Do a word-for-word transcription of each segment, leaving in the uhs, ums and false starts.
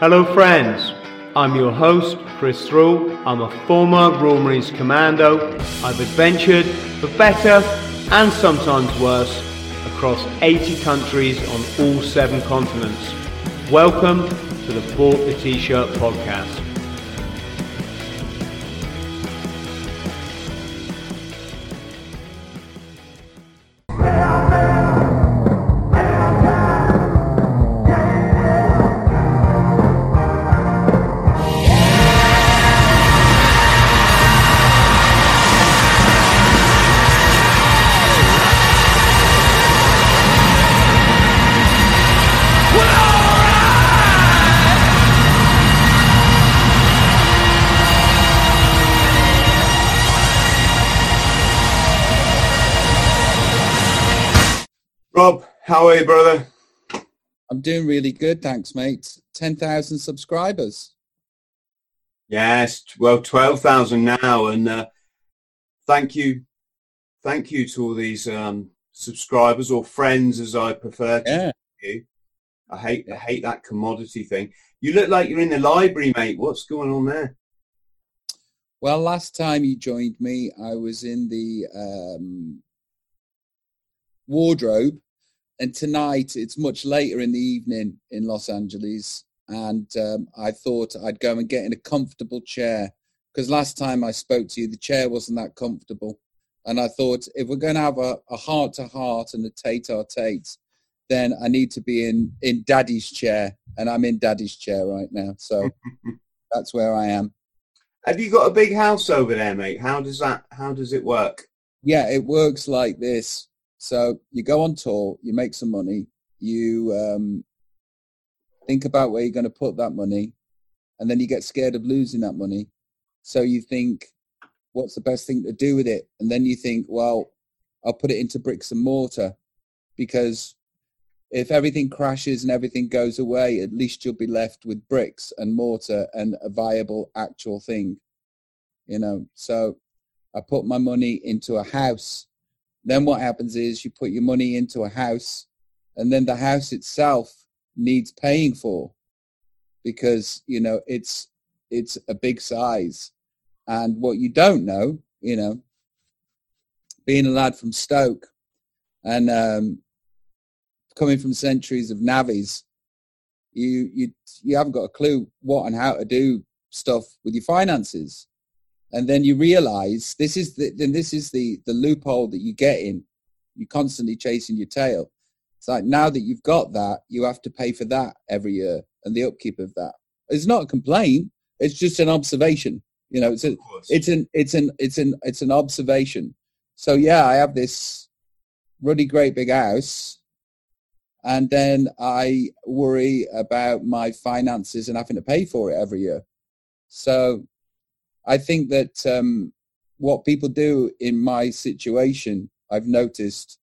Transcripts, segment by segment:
Hello friends, I'm your host, Chris Thrall. I'm a former Royal Marines Commando. I've adventured, for better and sometimes worse, across eighty countries on all seven continents. Welcome to the Bought the T-Shirt Podcast. Rob, how are you, brother? I'm doing really good, thanks, mate. ten thousand subscribers. Yes, well, twelve thousand now, and uh, thank you, thank you to all these um, subscribers or friends, as I prefer to yeah. you. I hate, I hate that commodity thing. You look like you're in the library, mate. What's going on there? Well, last time you joined me, I was in the um, wardrobe. And tonight, it's much later in the evening in Los Angeles, and um, I thought I'd go and get in a comfortable chair, because last time I spoke to you, the chair wasn't that comfortable. And I thought, if we're going to have a, a heart-to-heart and a tete-a-tete, then I need to be in, in Daddy's chair, and I'm in Daddy's chair right now, so that's where I am. Have you got a big house over there, mate? How does that? How does it work? Yeah, it works like this. So you go on tour, you make some money, you um, think about where you're going to put that money, and then you get scared of losing that money. So you think, what's the best thing to do with it? And then you think, well, I'll put it into bricks and mortar, because if everything crashes and everything goes away, at least you'll be left with bricks and mortar and a viable actual thing, you know. So I put my money into a house. Then what happens is you put your money into a house, and then the house itself needs paying for, because, you know, it's it's a big size. And what you don't know, you know, being a lad from Stoke and um, coming from centuries of navvies, you, you, you haven't got a clue what and how to do stuff with your finances. And then you realize this is the, then this is the, the loophole that you get in. You're constantly chasing your tail. It's like, now that you've got that, you have to pay for that every year and the upkeep of that. It's not a complaint. It's just an observation. You know, it's a, it's an, it's an, it's an, it's an observation. So yeah, I have this really great big house, and then I worry about my finances and having to pay for it every year. So I think that um, what people do in my situation, I've noticed,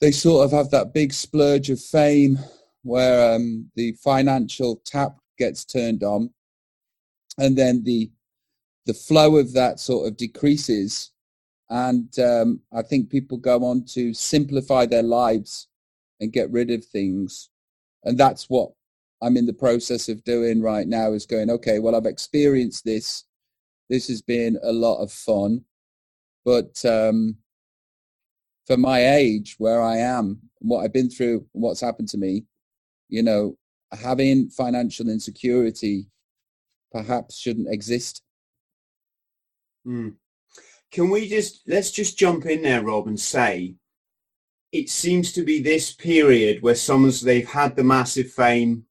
they sort of have that big splurge of fame where um, the financial tap gets turned on, and then the the flow of that sort of decreases. And um, I think people go on to simplify their lives and get rid of things. And that's what I'm in the process of doing right now, is going, okay, well, I've experienced this. This has been a lot of fun, but um, for my age, where I am, what I've been through, what's happened to me, you know, having financial insecurity perhaps shouldn't exist. Mm. Can we just, let's just jump in there, Rob, and say, it seems to be this period where someone's, they've had the massive fame,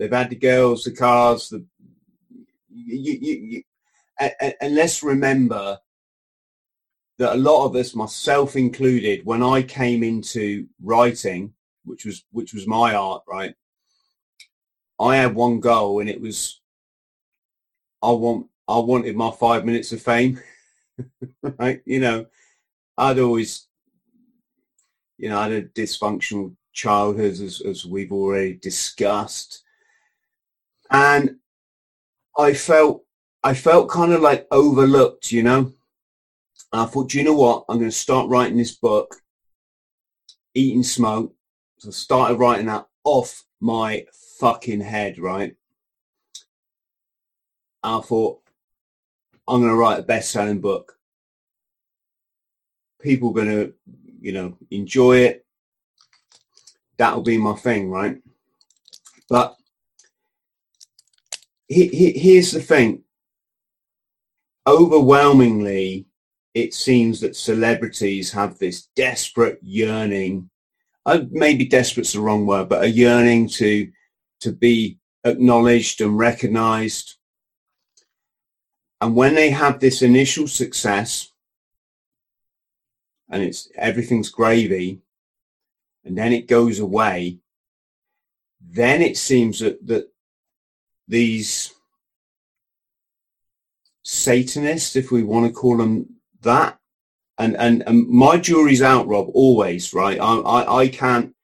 they've had the girls, the cars, the, you, you, you, and let's remember that a lot of us, myself included, when I came into writing, which was which was my art, right? I had one goal, and it was I want I wanted my five minutes of fame. Right? You know, I'd always, you know, I had a dysfunctional childhood, as, as we've already discussed, and I felt I felt kind of like overlooked, you know. And I thought, do you know what? I'm going to start writing this book, Eating Smoke. So I started writing that off my fucking head, right? And I thought, I'm going to write a best-selling book. People are going to, you know, enjoy it. That'll be my thing, right? But he, he, here's the thing. Overwhelmingly, it seems that celebrities have this desperate yearning, uh, maybe desperate's the wrong word, but a yearning to to be acknowledged and recognized. And when they have this initial success, and it's everything's gravy, and then it goes away, then it seems that, that these Satanists, if we want to call them, that and, and and my jury's out, Rob, always, right? I, I I can't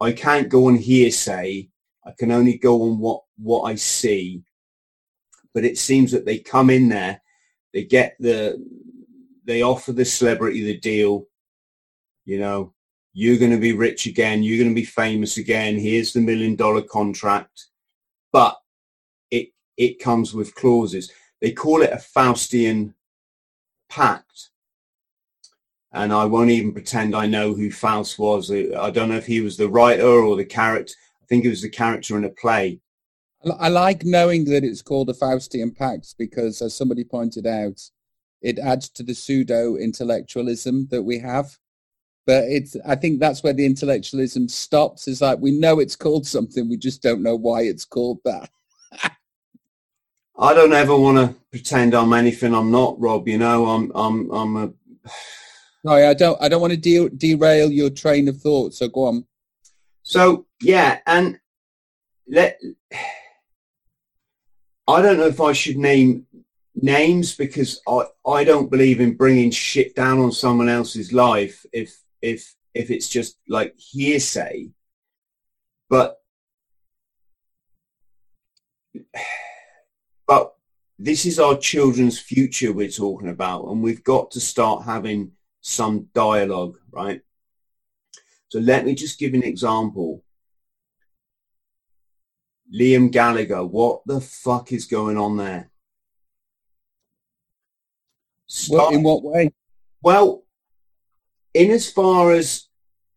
I can't go on hearsay. I can only go on what what I see. But it seems that they come in there, they get the they offer the celebrity the deal, you know, you're going to be rich again, you're going to be famous again, here's the million dollar contract, but it it comes with clauses. They call it a Faustian pact, and I won't even pretend I know who Faust was. I don't know if he was the writer or the character. I think it was the character in a play. I like knowing that it's called a Faustian pact because, as somebody pointed out, it adds to the pseudo intellectualism that we have. But it's I think that's where the intellectualism stops. It's like, we know it's called something, we just don't know why it's called that. I don't ever want to pretend I'm anything I'm not, Rob. You know, I'm, I'm, I'm a. Sorry, I don't, I don't want to de- derail your train of thought. So go on. So yeah, and let. I don't know if I should name names because I, I don't believe in bringing shit down on someone else's life if, if, if it's just like hearsay, but. But this is our children's future we're talking about, and we've got to start having some dialogue, right? So let me just give an example. Liam Gallagher, what the fuck is going on there? Start, well, in what way? Well, in as far as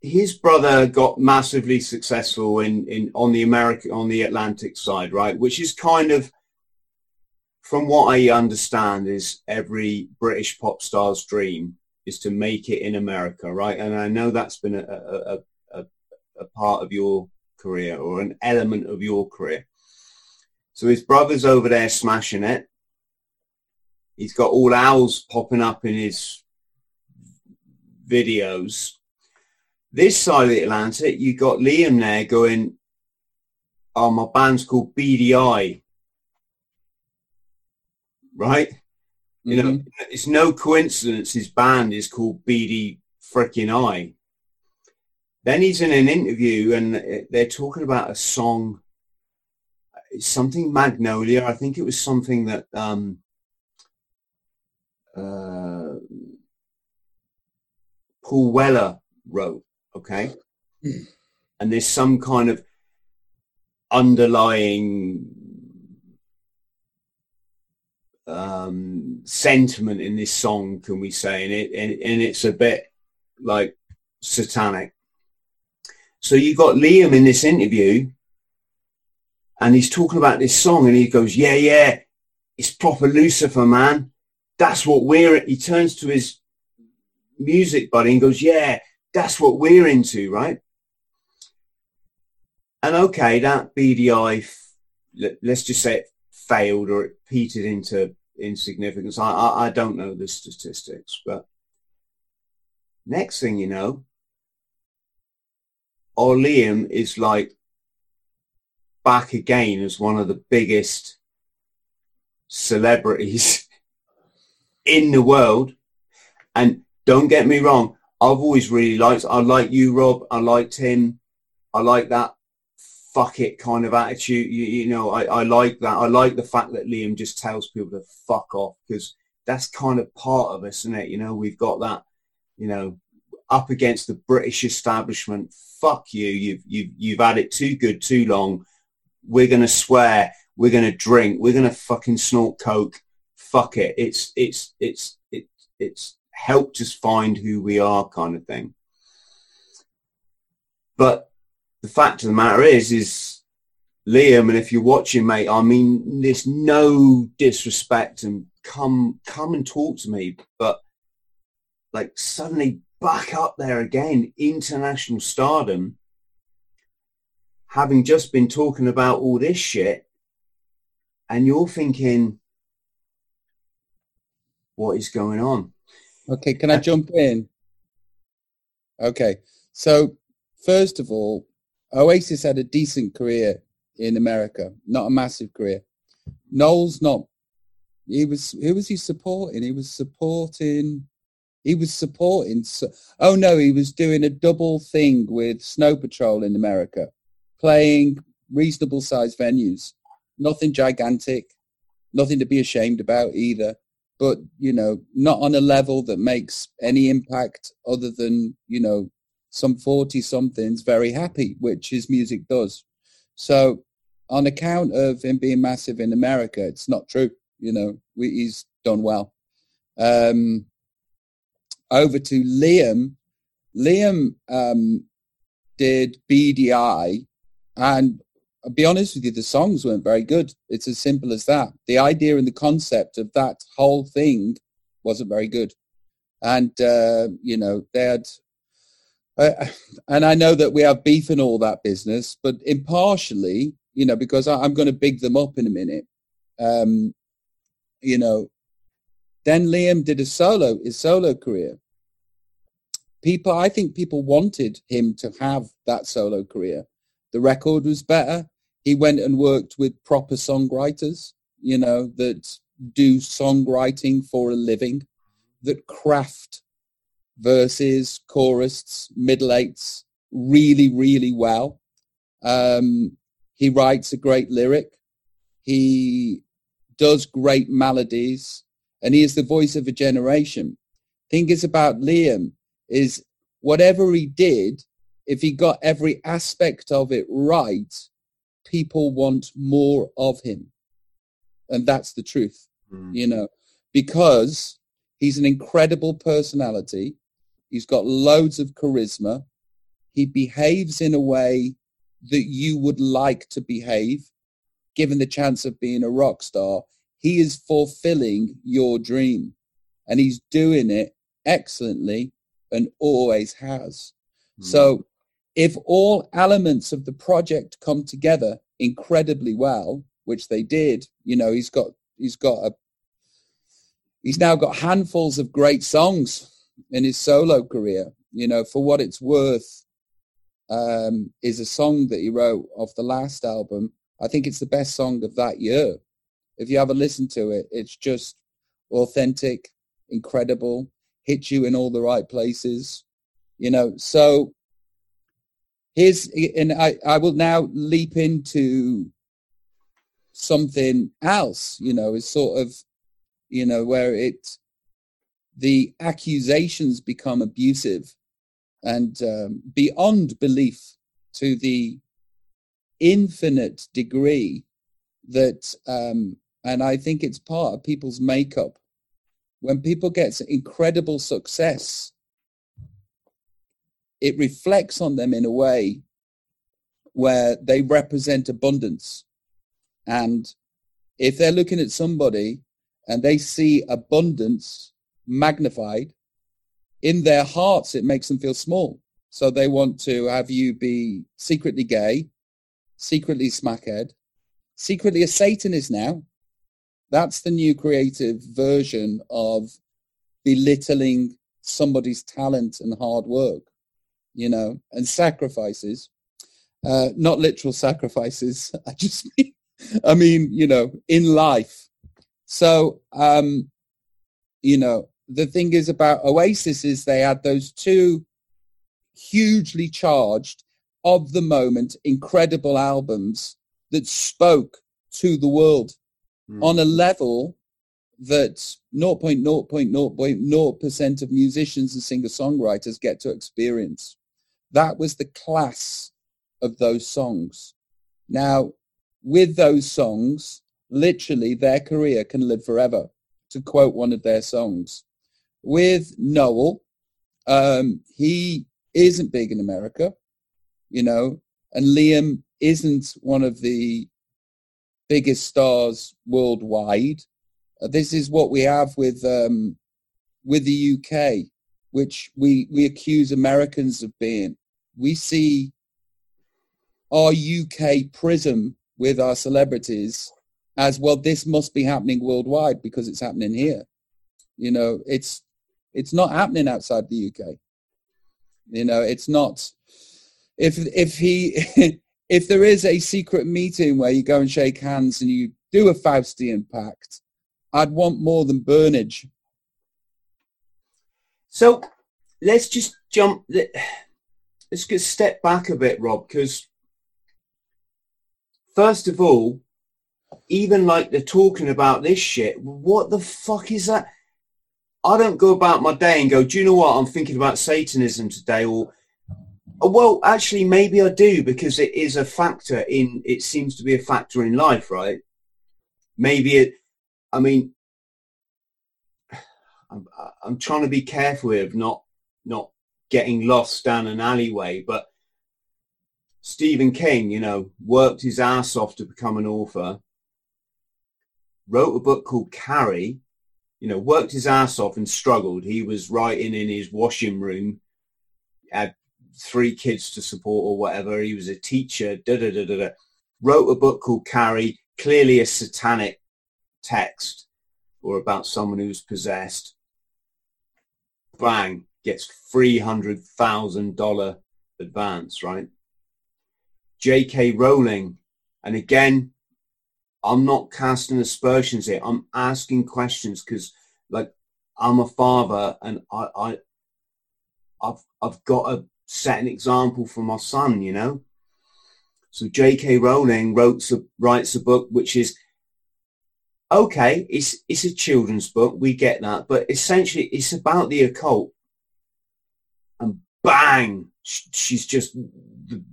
his brother got massively successful in, in on the American, on the Atlantic side, right? Which is kind of, from what I understand, is every British pop star's dream is to make it in America, right? And I know that's been a a, a, a part of your career or an element of your career. So his brother's over there smashing it. He's got all owls popping up in his videos. This side of the Atlantic, you got Liam there going, oh, my band's called Beady Eye. Right? You know, mm-hmm. It's no coincidence his band is called Beady Frickin' Eye. Then he's in an interview and they're talking about a song, something Magnolia. I think it was something that um, uh, Paul Weller wrote, okay? Mm. And there's some kind of underlying um sentiment in this song, can we say, and it and, and it's a bit like satanic. So you got Liam in this interview and he's talking about this song and he goes, yeah yeah it's proper Lucifer, man, that's what we're he turns to his music buddy and goes, yeah, that's what we're into, right? And okay, that B D I, let's just say it failed, or it petered into insignificance. I, I I don't know the statistics, but next thing you know, our Liam is like back again as one of the biggest celebrities in the world. And don't get me wrong, I've always really liked, I like you, Rob, I liked him, I like that fuck it kind of attitude, you, you know, I, I like that. I like the fact that Liam just tells people to fuck off, because that's kind of part of us, isn't it? You know, we've got that, you know, up against the British establishment, fuck you, you've, you've, you've had it too good, too long, we're going to swear, we're going to drink, we're going to fucking snort coke, fuck it, it's, it's, it's, it's, it's helped us find who we are kind of thing. But the fact of the matter is, is Liam, and if you're watching, mate, I mean, there's no disrespect, and come, come and talk to me, but like suddenly back up there again, international stardom, having just been talking about all this shit, and you're thinking, what is going on? Okay, can I jump in? Okay, so first of all, Oasis had a decent career in America, not a massive career. Noel's not, he was, who was he supporting? He was supporting, he was supporting, oh no, he was doing a double thing with Snow Patrol in America, playing reasonable sized venues, nothing gigantic, nothing to be ashamed about either. But, you know, not on a level that makes any impact other than, you know, some forty-somethings very happy, which his music does. So on account of him being massive in America, it's not true. You know, we, he's done well. Um, over to Liam. Liam um, did Beady Eye, and I'll be honest with you, the songs weren't very good. It's as simple as that. The idea and the concept of that whole thing wasn't very good. And, uh, you know, they had... Uh, and I know that we have beef and all that business, but impartially, you know, because I, I'm going to big them up in a minute, um, you know, then Liam did a solo, his solo career. People, I think people wanted him to have that solo career. The record was better. He went and worked with proper songwriters, you know, that do songwriting for a living, that craft verses, choruses, middle eights really, really well. Um, he writes a great lyric. He does great melodies, and he is the voice of a generation. Thing is about Liam is whatever he did, if he got every aspect of it right, people want more of him. And that's the truth, mm. you know, because he's an incredible personality. He's got loads of charisma. He behaves in a way that you would like to behave, given the chance of being a rock star. He is fulfilling your dream, and he's doing it excellently and always has. Mm. So if all elements of the project come together incredibly well, which they did, you know, he's got, he's got a, he's now got handfuls of great songs in his solo career. You know, for what it's worth, um, is a song that he wrote off the last album. I think it's the best song of that year. If you have a listen to it, it's just authentic, incredible, hits you in all the right places, you know. So Here's, and I, I will now leap into something else, you know, is sort of, you know, where it, the accusations become abusive and um, beyond belief to the infinite degree that, um, and I think it's part of people's makeup. When people get incredible success, it reflects on them in a way where they represent abundance. And if they're looking at somebody and they see abundance magnified, in their hearts, it makes them feel small. So they want to have you be secretly gay, secretly smackhead, secretly a Satanist now. That's the new creative version of belittling somebody's talent and hard work, you know, and sacrifices. Uh, not literal sacrifices. I just mean, I mean, you know, in life. So, um, you know, the thing is about Oasis is they had those two hugely charged, of the moment, incredible albums that spoke to the world mm. on a level that zero point zero zero zero zero zero percent of musicians and singer-songwriters get to experience. That was the class of those songs. Now, with those songs, literally their career can live forever, to quote one of their songs. With Noel, um, he isn't big in America, you know, and Liam isn't one of the biggest stars worldwide. This is what we have with um, with the U K, which we, we accuse Americans of being. We see our U K prism with our celebrities as, well, this must be happening worldwide because it's happening here. You know, it's it's not happening outside the U K. You know, it's not. If if he if there is a secret meeting where you go and shake hands and you do a Faustian pact, I'd want more than burnage. So let's just jump. Let's just step back a bit, Rob, because first of all, even like they're talking about this shit, what the fuck is that? I don't go about my day and go, do you know what? I'm thinking about Satanism today, or, well, actually, maybe I do, because it is a factor in, it seems to be a factor in life, right? Maybe it. I mean, I'm, I'm trying to be careful of not not getting lost down an alleyway, but Stephen King, you know, worked his ass off to become an author, wrote a book called Carrie, you know, worked his ass off and struggled. He was writing in his washing room, had three kids to support or whatever. He was a teacher, da-da-da-da-da. Wrote a book called Carrie, clearly a satanic text or about someone who's possessed. Bang, gets three hundred thousand dollars advance, right? J K. Rowling, and again, I'm not casting aspersions here. I'm asking questions because, like, I'm a father, and I, I, I've I've got to set an example for my son, you know. So J K. Rowling wrote writes a book which is. Okay, it's it's a children's book, we get that, but essentially it's about the occult. And bang, she's just the,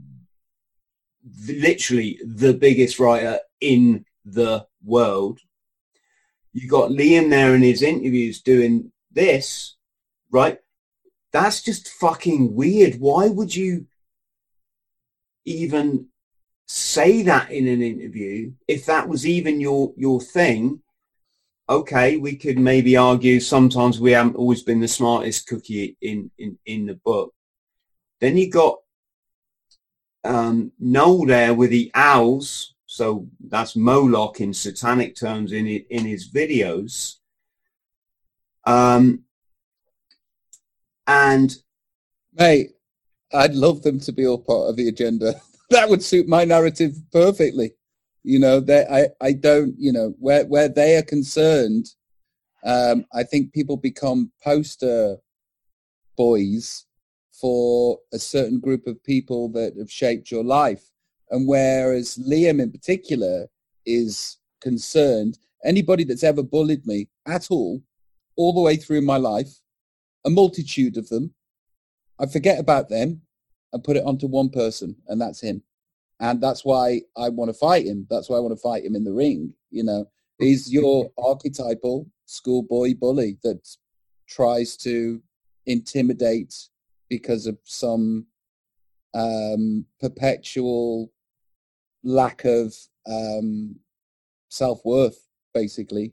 the, literally the biggest writer in the world. You got Liam there in his interviews doing this, right? That's just fucking weird. Why would you even say that in an interview if that was even your your thing? Okay, we could maybe argue sometimes we haven't always been the smartest cookie in in in the book. Then you got um Noel there with the owls, so that's Moloch in satanic terms in it, in his videos, um and mate, I'd love them to be all part of the agenda. That would suit my narrative perfectly. You know, that I, I don't, you know, where, where they are concerned, um, I think people become poster boys for a certain group of people that have shaped your life. And whereas Liam in particular is concerned, anybody that's ever bullied me at all, all the way through my life, a multitude of them, I forget about them and put it onto one person, and that's him. And that's why I want to fight him. That's why I want to fight him in the ring. You know, he's your archetypal schoolboy bully that tries to intimidate because of some um, perpetual lack of um, self-worth, basically.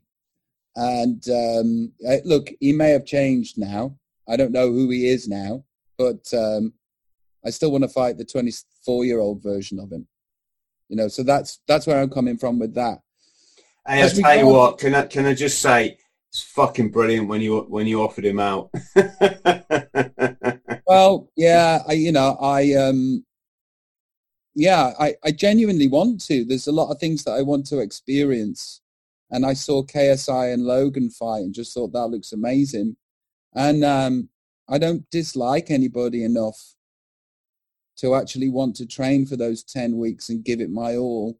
And um, look, he may have changed now. I don't know who he is now, but um, I still want to fight the twenty-four-year-old version of him, you know. So that's that's where I'm coming from with that. Hey, I tell you what, can I can I just say it's fucking brilliant when you when you offered him out. Well, yeah, I, you know, I um, yeah, I, I genuinely want to. There's a lot of things that I want to experience. And I saw K S I and Logan fight and just thought that looks amazing. And um, I don't dislike anybody enough to actually want to train for those ten weeks and give it my all,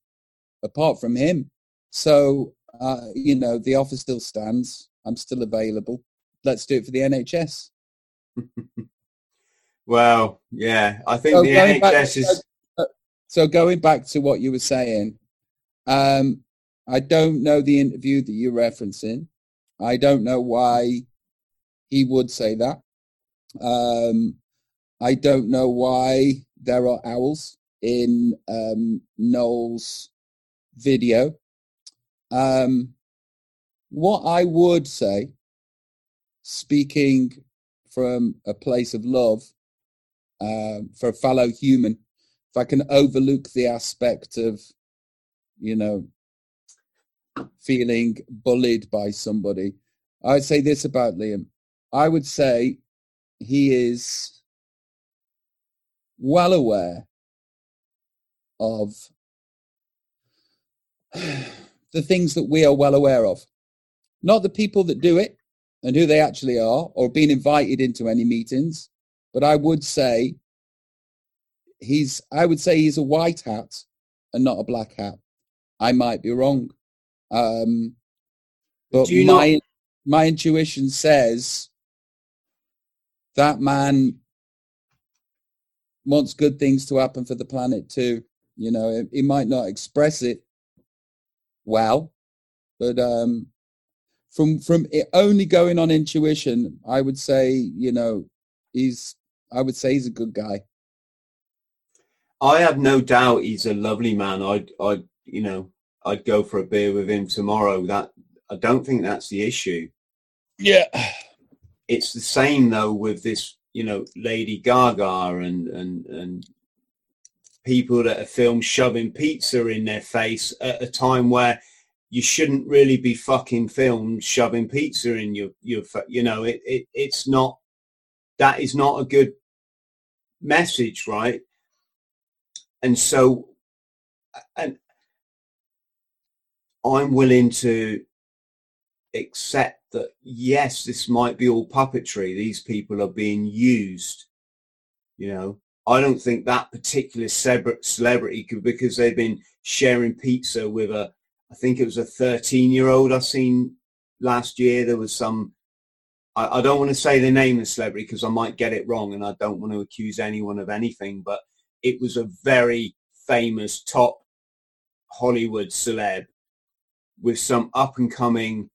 apart from him. So, uh, you know, the offer still stands. I'm still available. Let's do it for the N H S. Well, yeah, I think so the N H S back, is... So, so going back to what you were saying, um, I don't know the interview that you're referencing. I don't know why he would say that. Um, I don't know why there are owls in um, Noel's video. Um, what I would say, speaking from a place of love uh, for a fellow human, if I can overlook the aspect of, you know, feeling bullied by somebody, I'd say this about Liam. I would say he is well aware of the things that we are well aware of. Not the people that do it and who they actually are or being invited into any meetings, but I would say he's, I would say he's a white hat and not a black hat. I might be wrong. Um, but my not- my intuition says that man wants good things to happen for the planet too. You know, he might not express it well, but um, from from it only going on intuition, I would say, you know, he's I would say he's a good guy. I have no doubt he's a lovely man. I I you know. I'd go for a beer with him tomorrow. That I don't think that's the issue. Yeah. It's the same, though, with this, you know, Lady Gaga and, and, and people that are filmed shoving pizza in their face at a time where you shouldn't really be fucking filmed shoving pizza in your, your you know, it, it it's not, that is not a good message, right? And so, and, I'm willing to accept that, yes, this might be all puppetry. These people are being used. You know, I don't think that particular celebrity could, because they've been sharing pizza with a, I think it was a thirteen year old I seen last year. There was some, I, I don't want to say the name of the celebrity because I might get it wrong and I don't want to accuse anyone of anything, but it was a very famous top Hollywood celeb with some up-and-coming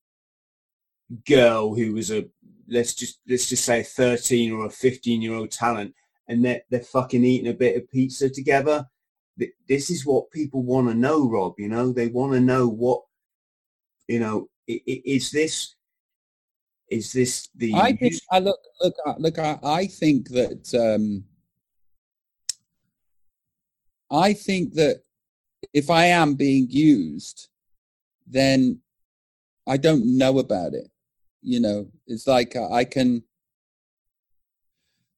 girl who was a let's just let's just say a thirteen or a fifteen-year-old talent, and they're they're fucking eating a bit of pizza together. This is what people want to know, Rob. You know, they want to know what you know. Is this is this the? I think I look look look. I, I think that um, I think that if I am being used, then I don't know about it. You know, it's like I can,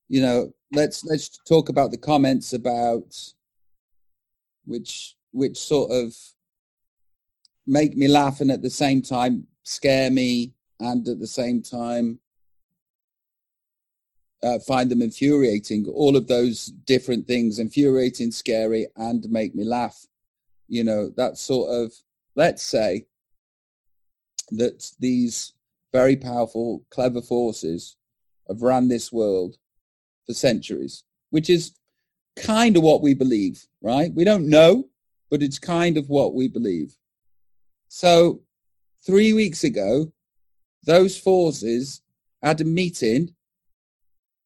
you know, let's let's talk about the comments about which which sort of make me laugh and at the same time scare me and at the same time uh, find them infuriating. All of those different things, infuriating, scary, and make me laugh. You know, that sort of, let's say that these very powerful, clever forces have ran this world for centuries, which is kind of what we believe, right? We don't know, but it's kind of what we believe. So three weeks ago, those forces had a meeting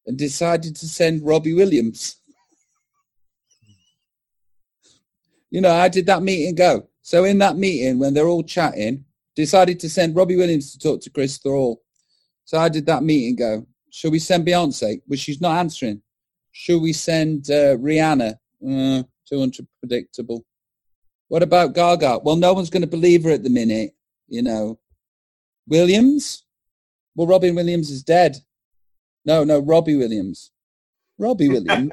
and decided to send Robbie Williams. You know, how did that meeting go? So in that meeting, when they're all chatting, decided to send Robbie Williams to talk to Chris Thrall. So how did that meeting go? Should we send Beyonce? Well, she's not answering. Should we send uh, Rihanna? Uh, too unpredictable. What about Gaga? Well, no one's going to believe her at the minute, you know. Williams? Well, Robin Williams is dead. No, no, Robbie Williams. Robbie Williams.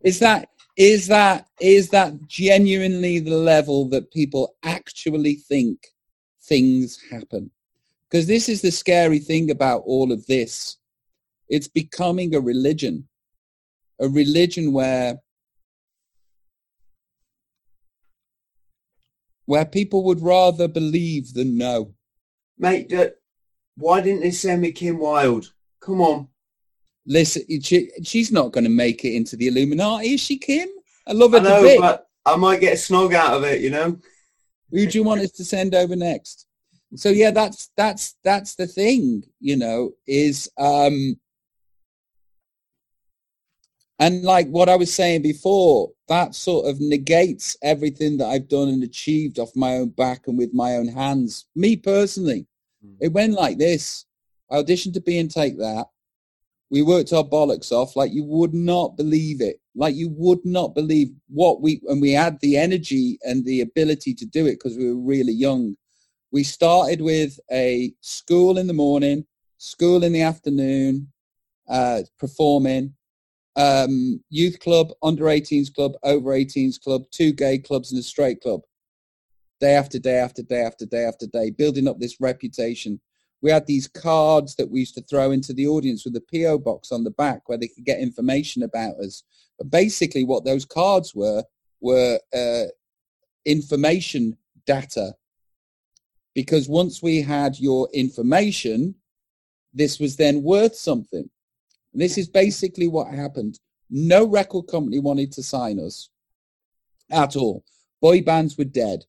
Is that... Is that is that genuinely the level that people actually think things happen? Because this is the scary thing about all of this. It's becoming a religion, a religion where where people would rather believe than know. Mate, uh, why didn't they send me Kim Wilde? Come on. Listen, she, she's not going to make it into the Illuminati, is she, Kim? I love her I know, to bits. But I might get a snog out of it, you know? Who do you want us to send over next? So, yeah, that's that's that's the thing, you know, is... um, and like what I was saying before, that sort of negates everything that I've done and achieved off my own back and with my own hands. Me personally, mm. It went like this. I auditioned to Be and Take That. We worked our bollocks off. Like you would not believe it. Like you would not believe what we, and we had the energy and the ability to do it because we were really young. We started with a school in the morning, school in the afternoon, uh, performing. Um, youth club, under eighteens club, over eighteens club, two gay clubs and a straight club. Day after day after day after day after day, building up this reputation. We had these cards that we used to throw into the audience with a P O box on the back where they could get information about us. But basically what those cards were, were uh, information data. Because once we had your information, this was then worth something. This is basically what happened. No record company wanted to sign us at all. Boy bands were dead.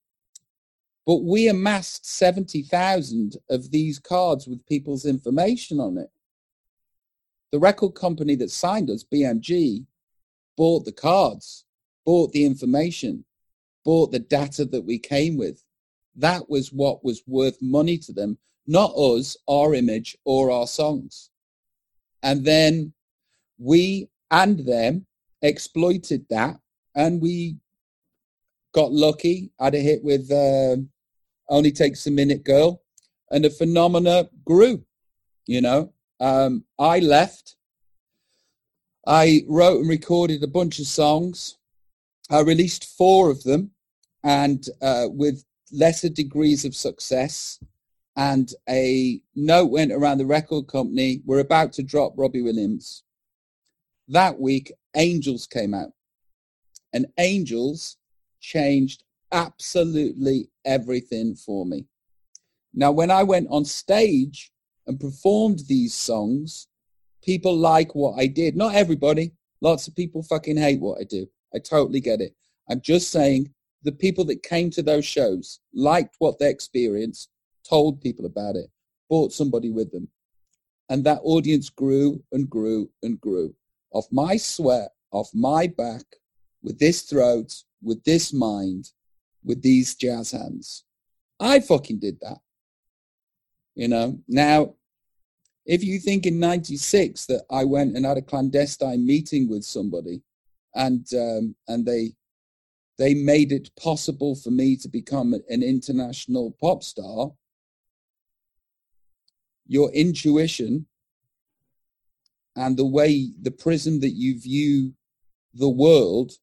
But we amassed seventy thousand of these cards with people's information on it. The record company that signed us, B M G, bought the cards, bought the information, bought the data that we came with. That was what was worth money to them, not us, our image, or our songs. And then we and them exploited that, and we got lucky. I had a hit with uh, Only Takes a Minute Girl, and the phenomena grew, you know. Um, I left. I wrote and recorded a bunch of songs. I released four of them, and uh, with lesser degrees of success. And a note went around the record company, we're about to drop Robbie Williams. That week, Angels came out. And Angels changed absolutely everything for me. Now, when I went on stage and performed these songs, people like what I did. Not everybody. Lots of people fucking hate what I do. I totally get it. I'm just saying the people that came to those shows liked what they experienced, told people about it, brought somebody with them. And that audience grew and grew and grew. Off my sweat, off my back, with this throat, with this mind, with these jazz hands. I fucking did that. You know, now, if you think in ninety-six that I went and had a clandestine meeting with somebody and um, and they they made it possible for me to become an international pop star, your intuition and the way, the prism that you view the world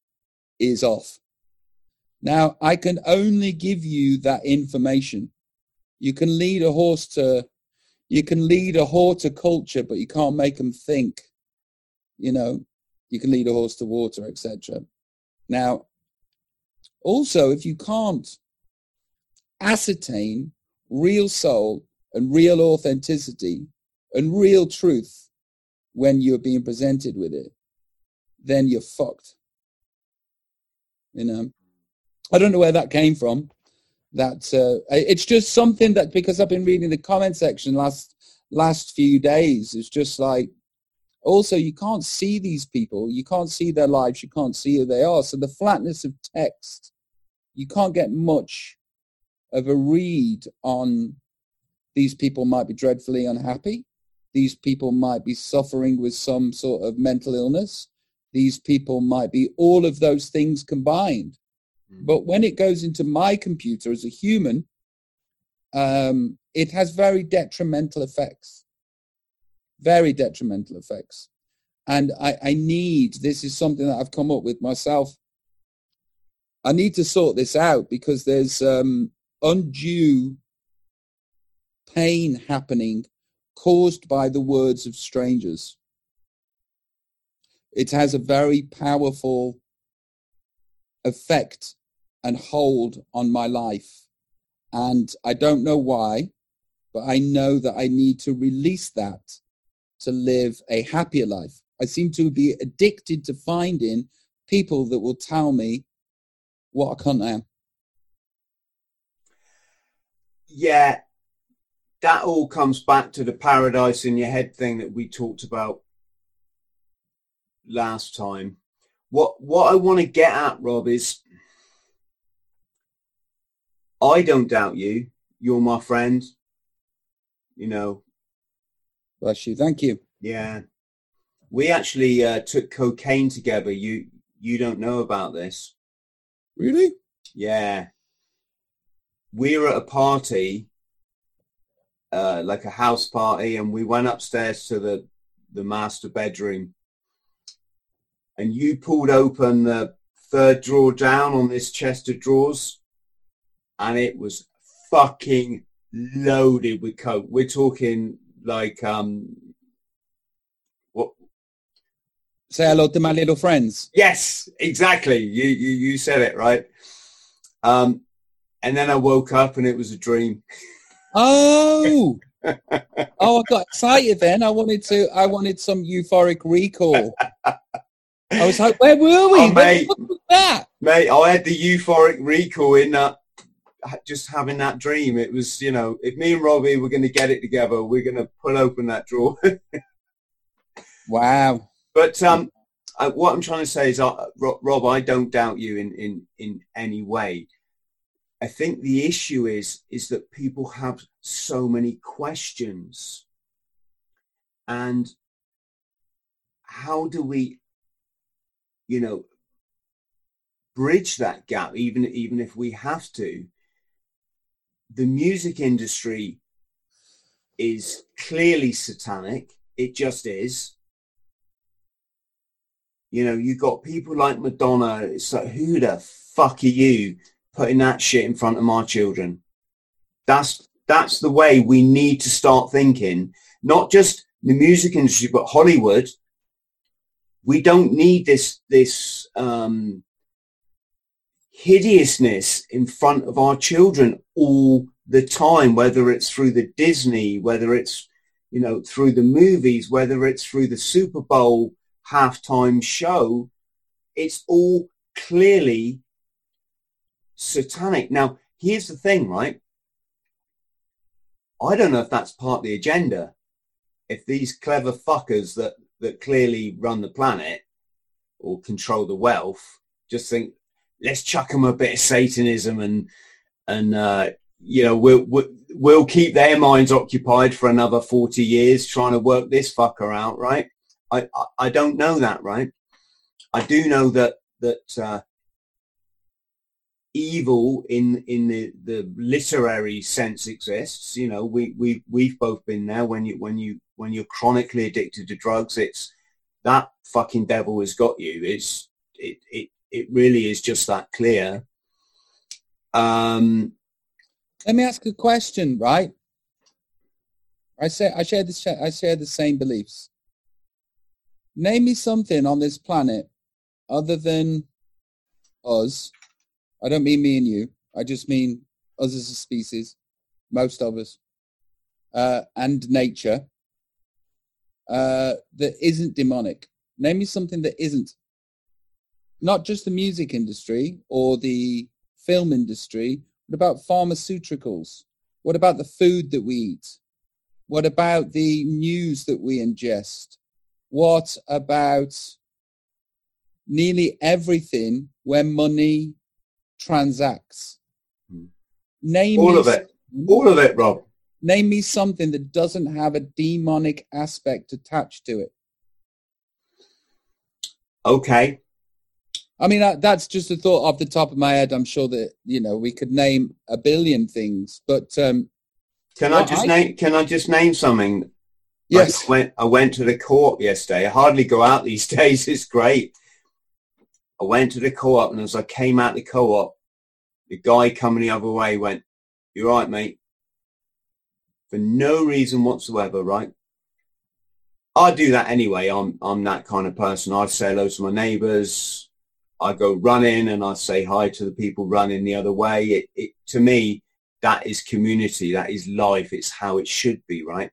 is off. Now, I can only give you that information. You can lead a horse to, you can lead a whore to culture, but you can't make them think, you know, you can lead a horse to water, et cetera. Now, also, if you can't ascertain real soul and real authenticity and real truth when you're being presented with it, then you're fucked. You know, I don't know where that came from. That uh, it's just something that, because I've been reading the comment section last last few days, it's just like, also you can't see these people, you can't see their lives, you can't see who they are. So the flatness of text, you can't get much of a read on. These people might be dreadfully unhappy. These people might be suffering with some sort of mental illness. These people might be all of those things combined. Mm. But when it goes into my computer as a human, um, it has very detrimental effects. Very detrimental effects. And I, I need, this is something that I've come up with myself. I need to sort this out because there's um, undue pain happening caused by the words of strangers. It has a very powerful effect and hold on my life. And I don't know why, but I know that I need to release that to live a happier life. I seem to be addicted to finding people that will tell me what a cunt I am. Yeah, that all comes back to the paradise in your head thing that we talked about last time. What what I want to get at, Rob, is I don't doubt you. You're my friend. You know. Bless you. Thank you. Yeah. We actually uh, took cocaine together. You you don't know about this. Really? Yeah. We were at a party, uh, like a house party, and we went upstairs to the, the master bedroom. And you pulled open the third drawer down on this chest of drawers, and it was fucking loaded with coke. We're talking like... um. Say hello to my little friends. Yes, exactly. You you, you said it, right? Um, and then I woke up and it was a dream. Oh, oh! I got excited then. I wanted to. I wanted some euphoric recall. I was like, "Where were we? Oh, mate, what was that?" Mate, I had the euphoric recall in that. Just having that dream. It was, you know, if me and Robbie were going to get it together, we're going to pull open that drawer. Wow. But um, I, what I'm trying to say is, uh, Rob, I don't doubt you in, in, in any way. I think the issue is is that people have so many questions. And how do we, you know, bridge that gap, even, even if we have to? The music industry is clearly satanic. It just is. You know, you got people like Madonna. It's like, who the fuck are you putting that shit in front of my children? That's that's the way we need to start thinking. Not just the music industry, but Hollywood. We don't need this this um, hideousness in front of our children all the time. Whether it's through the Disney, whether it's you know through the movies, whether it's through the Super Bowl halftime show, it's all clearly satanic. Now, here's the thing, right? I don't know if that's part of the agenda. If these clever fuckers that, that clearly run the planet or control the wealth just think, let's chuck them a bit of Satanism and, and uh, you know, we'll, we'll, we'll keep their minds occupied for another forty years trying to work this fucker out, right? I, I don't know that, right? I do know that that uh, evil in in the, the literary sense exists. You know, we we we've both been there. When you when you when you're chronically addicted to drugs, it's that fucking devil has got you. It's it it, it really is just that clear. Um, let me ask a question, right? I say I share this. I share the same beliefs. Name me something on this planet other than us. I don't mean me and you. I just mean us as a species, most of us, uh, and nature, uh, that isn't demonic. Name me something that isn't. Not just the music industry or the film industry. What about pharmaceuticals? What about the food that we eat? What about the news that we ingest? What about nearly everything where money transacts? Name all of it. All of it, Rob. Name me something that doesn't have a demonic aspect attached to it. Okay. I mean, that's just a thought off the top of my head. I'm sure that, you know, we could name a billion things, but um, can I just I name? Can I just name something? Yes. I went, I went to the co-op yesterday. I hardly go out these days. It's great. I went to the co-op, and as I came out the co-op, the guy coming the other way went, "You're right, mate." For no reason whatsoever, right? I do that anyway. I'm I'm that kind of person. I say hello to my neighbours. I go running, and I say hi to the people running the other way. It, it to me, that is community. That is life. It's how it should be, right?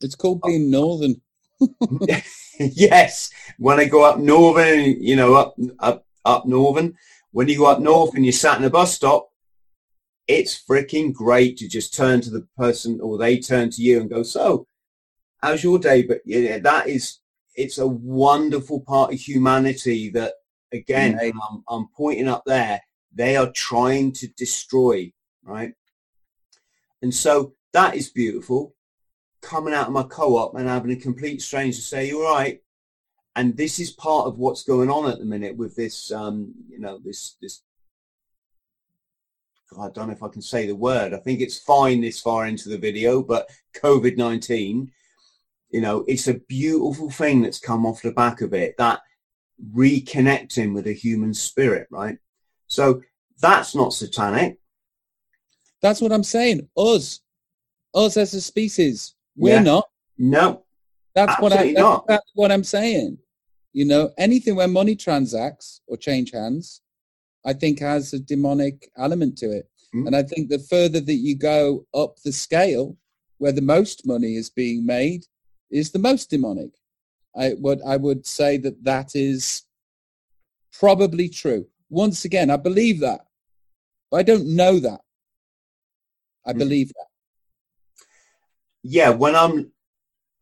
It's called being oh. northern. Yes. When I go up northern, you know, up up up northern. When you go up north and you're sat in a bus stop, it's freaking great to just turn to the person, or they turn to you and go, "So, how's your day?" But yeah, that is, it's a wonderful part of humanity that, again, mm-hmm. I'm, I'm pointing up there, they are trying to destroy, right? And so that is beautiful. Coming out of my co-op and having a complete stranger say, "You're right." And this is part of what's going on at the minute with this, um, you know, this, this, I don't know if I can say the word. I think it's fine this far into the video, but COVID nineteen, you know, it's a beautiful thing that's come off the back of it, that reconnecting with a human spirit, right? So that's not satanic. That's what I'm saying. Us, us as a species, we're yeah. not. No, that's what, I, that's, that's what I'm saying. You know, anything where money transacts or change hands, I think has a demonic element to it. Mm. And I think the further that you go up the scale where the most money is being made is the most demonic. I would, I would say that that is probably true. Once again, I believe that, but I don't know that. I mm. believe that. Yeah, when I'm,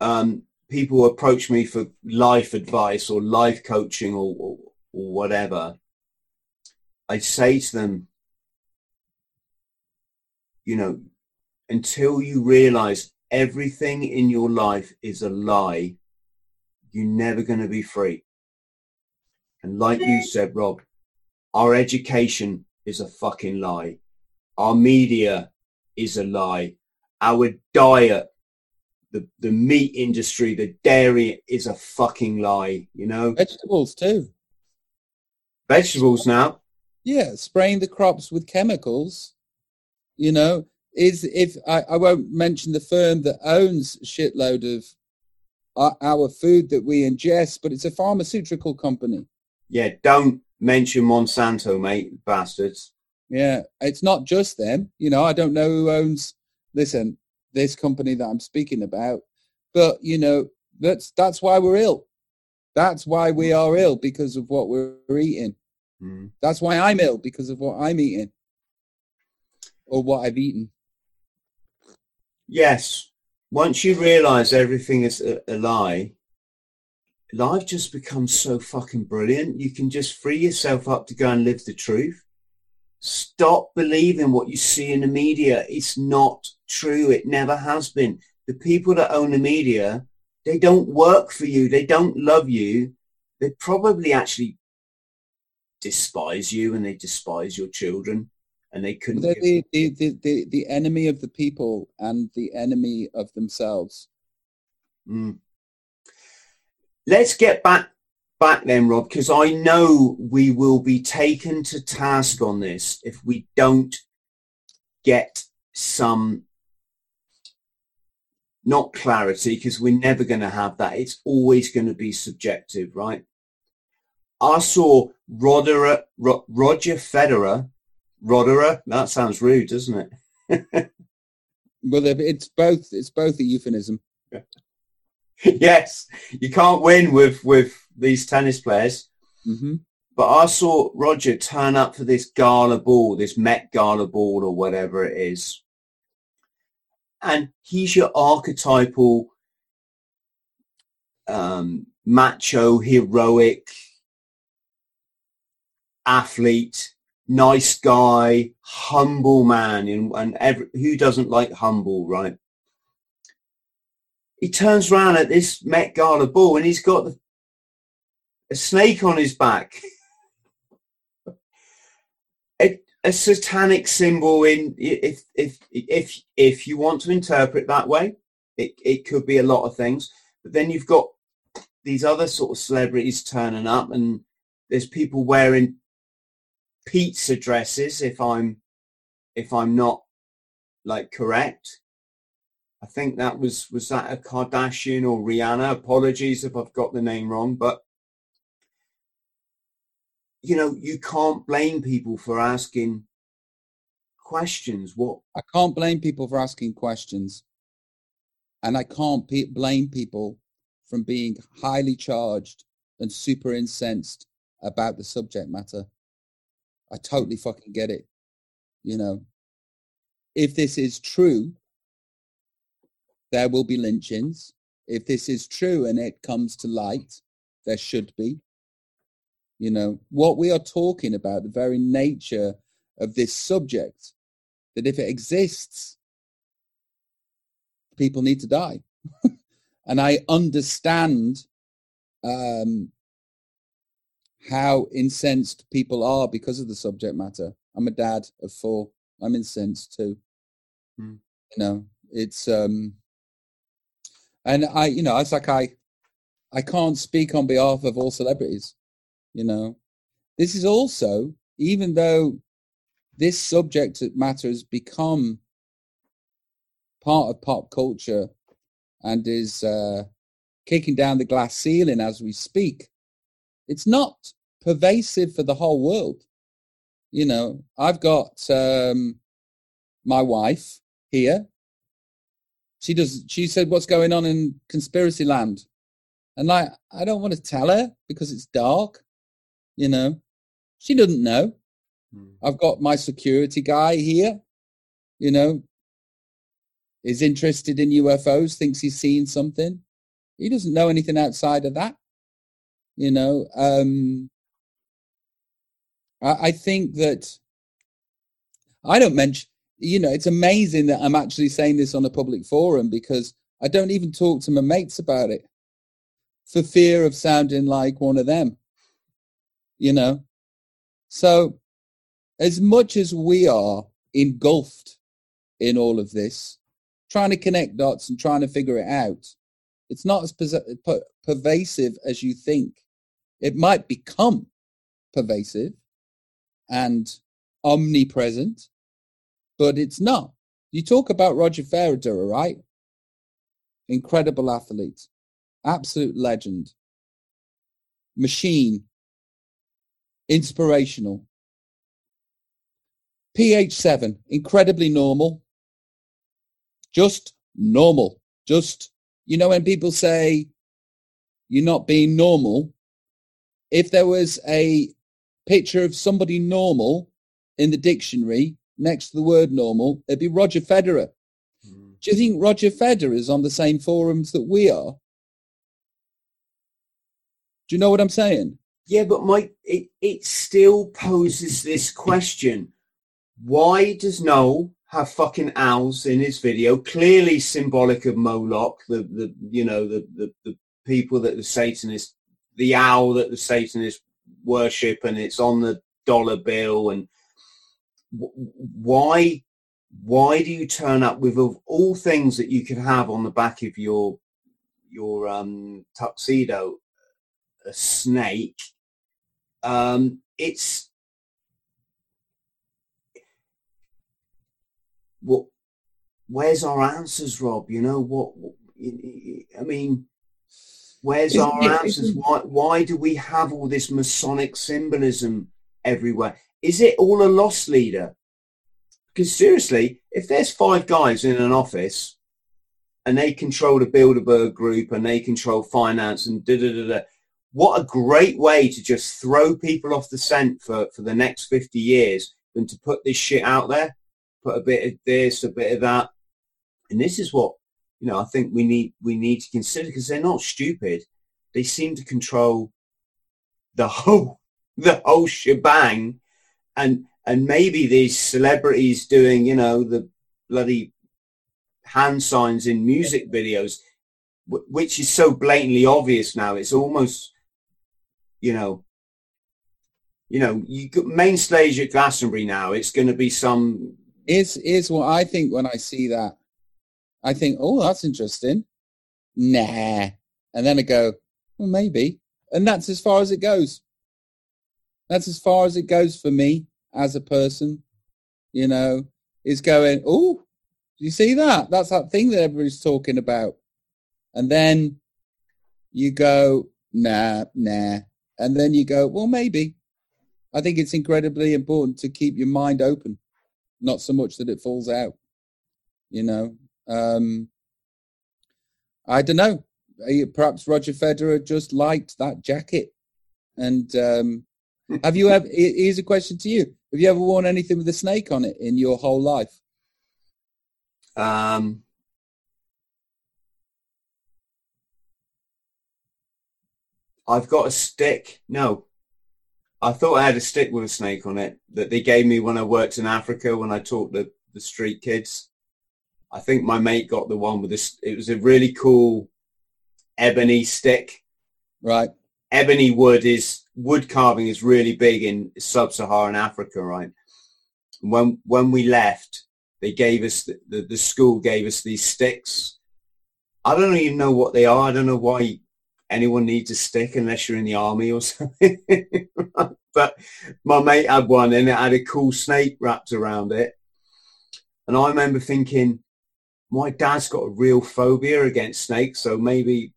um, people approach me for life advice or life coaching or, or, or whatever, I say to them, you know, until you realize everything in your life is a lie, you're never going to be free. And like you said, Rob, our education is a fucking lie. Our media is a lie. Our diet, the, the meat industry, the dairy is a fucking lie, you know? Vegetables too. Vegetables now. Yeah, spraying the crops with chemicals, you know, is if I, I won't mention the firm that owns shitload of our, our food that we ingest, but it's a pharmaceutical company. Yeah, don't mention Monsanto, mate, bastards. Yeah, it's not just them. You know, I don't know who owns, listen, this company that I'm speaking about, but, you know, that's that's why we're ill. That's why we are ill, because of what we're eating. Mm. That's why I'm ill, because of what I'm eating or what I've eaten. Yes. Once you realise everything is a, a lie, life just becomes so fucking brilliant. You can just free yourself up to go and live the truth. Stop believing what you see in the media. It's not true. It never has been. The people that own the media, they don't work for you. They don't love you. They probably actually despise you, and they despise your children, and they couldn't they're the, the, the, the, the enemy of the people and the enemy of themselves. Mm. Let's get back back then, Rob, because I know we will be taken to task on this if we don't get some not clarity, because we're never going to have that. It's always going to be subjective, right? I saw Roger, Roger Federer, Roderer, that sounds rude, doesn't it? Well, it's both, it's both a euphemism. Yeah. Yes, you can't win with, with these tennis players. Mm-hmm. But I saw Roger turn up for this gala ball, this Met Gala ball or whatever it is. And he's your archetypal um, macho, heroic athlete, nice guy, humble man, and, and every, who doesn't like humble, right? He turns around at this Met Gala ball, and he's got the, a snake on his back, a, a satanic symbol. In if if if if you want to interpret that way, It it could be a lot of things. But then you've got these other sort of celebrities turning up, and there's people wearing pizza dresses. If I'm if I'm not like correct, I think that was was that a Kardashian or Rihanna? Apologies if I've got the name wrong, but you know you can't blame people for asking questions. What I can't blame people for asking questions, and I can't pe- blame people from being highly charged and super incensed about the subject matter. I totally fucking get it. You know, if this is true, there will be lynchings. If this is true and it comes to light, there should be. You know, what we are talking about, the very nature of this subject, that if it exists, people need to die. And I understand um, how incensed people are because of the subject matter. I'm a dad of four. I'm incensed too. Mm. You know, it's um, and I, you know, it's like I, I can't speak on behalf of all celebrities. You know, this is also, even though this subject matter has become part of pop culture and is uh, kicking down the glass ceiling as we speak, it's not pervasive for the whole world. You know, I've got um, my wife here. She does. She said, "What's going on in conspiracy land?" And like, I don't want to tell her because it's dark. You know, she doesn't know. Mm. I've got my security guy here. You know, is interested in U F Os, thinks he's seen something. He doesn't know anything outside of that. You know, um, I, I think that I don't mention, you know, it's amazing that I'm actually saying this on a public forum because I don't even talk to my mates about it for fear of sounding like one of them, you know. So as much as we are engulfed in all of this, trying to connect dots and trying to figure it out, it's not as per- per- pervasive as you think. It might become pervasive and omnipresent, but it's not. You talk about Roger Federer, right? Incredible athlete, absolute legend, machine, inspirational. pH seven, incredibly normal. Just normal. Just, you know, when people say you're not being normal, if there was a picture of somebody normal in the dictionary next to the word normal, it'd be Roger Federer. Mm. Do you think Roger Federer is on the same forums that we are? Do you know what I'm saying? Yeah, but Mike, it, it still poses this question. Why does Noel have fucking owls in his video, clearly symbolic of Moloch, the, the you know, the, the, the people that the Satanists, the owl that the Satanists worship, and it's on the dollar bill. And why, why do you turn up with, of all things that you could have on the back of your, your um, tuxedo, a snake? Um, it's, What? Where's our answers, Rob? You know what? what I mean, where's our answers? Why? Why do we have all this Masonic symbolism everywhere? Is it all a loss leader? Because seriously, if there's five guys in an office and they control the Bilderberg group and they control finance and da da da da, what a great way to just throw people off the scent for for the next fifty years than to put this shit out there. Put a bit of this, a bit of that, and this is what, you know, I think we need we need to consider, because they're not stupid. They seem to control the whole the whole shebang, and and maybe these celebrities doing, you know, the bloody hand signs in music videos, w- which is so blatantly obvious now. It's almost, you know. You know, you got main stage at Glastonbury now. It's going to be some. Is is what I think when I see that. I think, oh, that's interesting. Nah. And then I go, well, maybe. And that's as far as it goes. That's as far as it goes for me as a person, you know, is going, oh, do you see that? That's that thing that everybody's talking about. And then you go, nah, nah. And then you go, well, maybe. I think it's incredibly important to keep your mind open, not so much that it falls out, you know. Um, I don't know. Perhaps Roger Federer just liked that jacket. And um, have you ever, here's a question to you. Have you ever worn anything with a snake on it in your whole life? Um. I've got a stick. No. I thought I had a stick with a snake on it that they gave me when I worked in Africa when I taught the, the street kids. I think my mate got the one with this. It was a really cool ebony stick. Right. Ebony wood is, wood carving is really big in sub-Saharan Africa, right? When when we left, they gave us, the, the, the school gave us these sticks. I don't even know what they are. I don't know why anyone needs a stick unless you're in the army or something. But my mate had one and it had a cool snake wrapped around it. And I remember thinking, my dad's got a real phobia against snakes, so maybe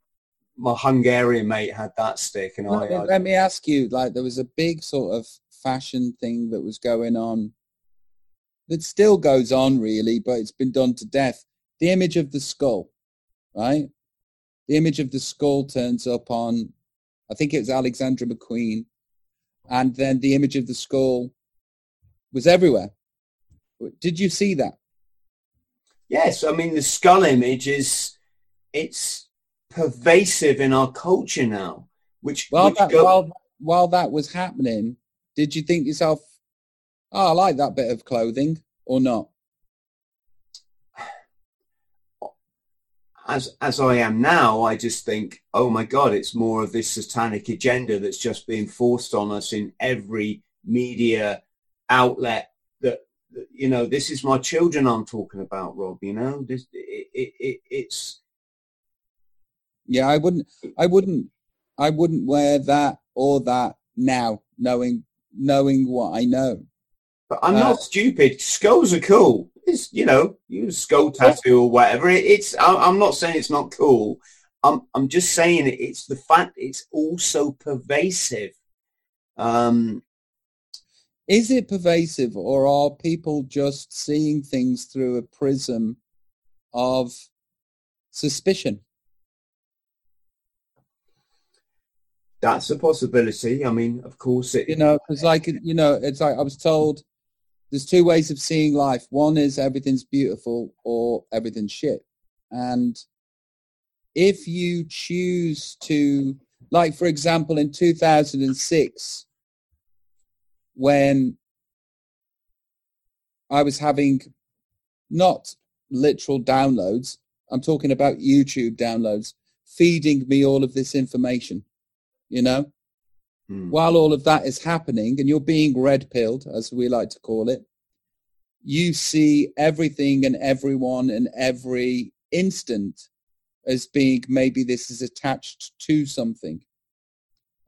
my Hungarian mate had that stick. And let, I, I let me ask you, like, there was a big sort of fashion thing that was going on that still goes on, really, but it's been done to death. The image of the skull, right? The image of the skull turns up on, I think it was Alexandra McQueen, and then the image of the skull was everywhere. Did you see that? Yes, I mean, the skull image is, it's pervasive in our culture now. Which, while, which that, go- while, while that was happening, did you think to yourself, oh, I like that bit of clothing, or not? As as I am now, I just think, oh my God, it's more of this satanic agenda that's just being forced on us in every media outlet that, you know, this is my children I'm talking about, Rob, you know, this, it, it, it, it's. Yeah, I wouldn't, I wouldn't, I wouldn't wear that or that now, knowing, knowing what I know. But I'm uh, not stupid. Skulls are cool. It's, you know, you skull tattoo or whatever. It, it's, I'm not saying it's not cool. I'm, I'm just saying it's the fact it's also pervasive. Um, Is it pervasive, or are people just seeing things through a prism of suspicion? That's a possibility. I mean, of course, it, you know, it's like, you know, it's like I was told there's two ways of seeing life. One is everything's beautiful or everything's shit. And if you choose to, like, for example, in two thousand six, when I was having not literal downloads, I'm talking about YouTube downloads, feeding me all of this information, you know, mm. while all of that is happening and you're being red-pilled, as we like to call it, you see everything and everyone and every instant as being maybe this is attached to something.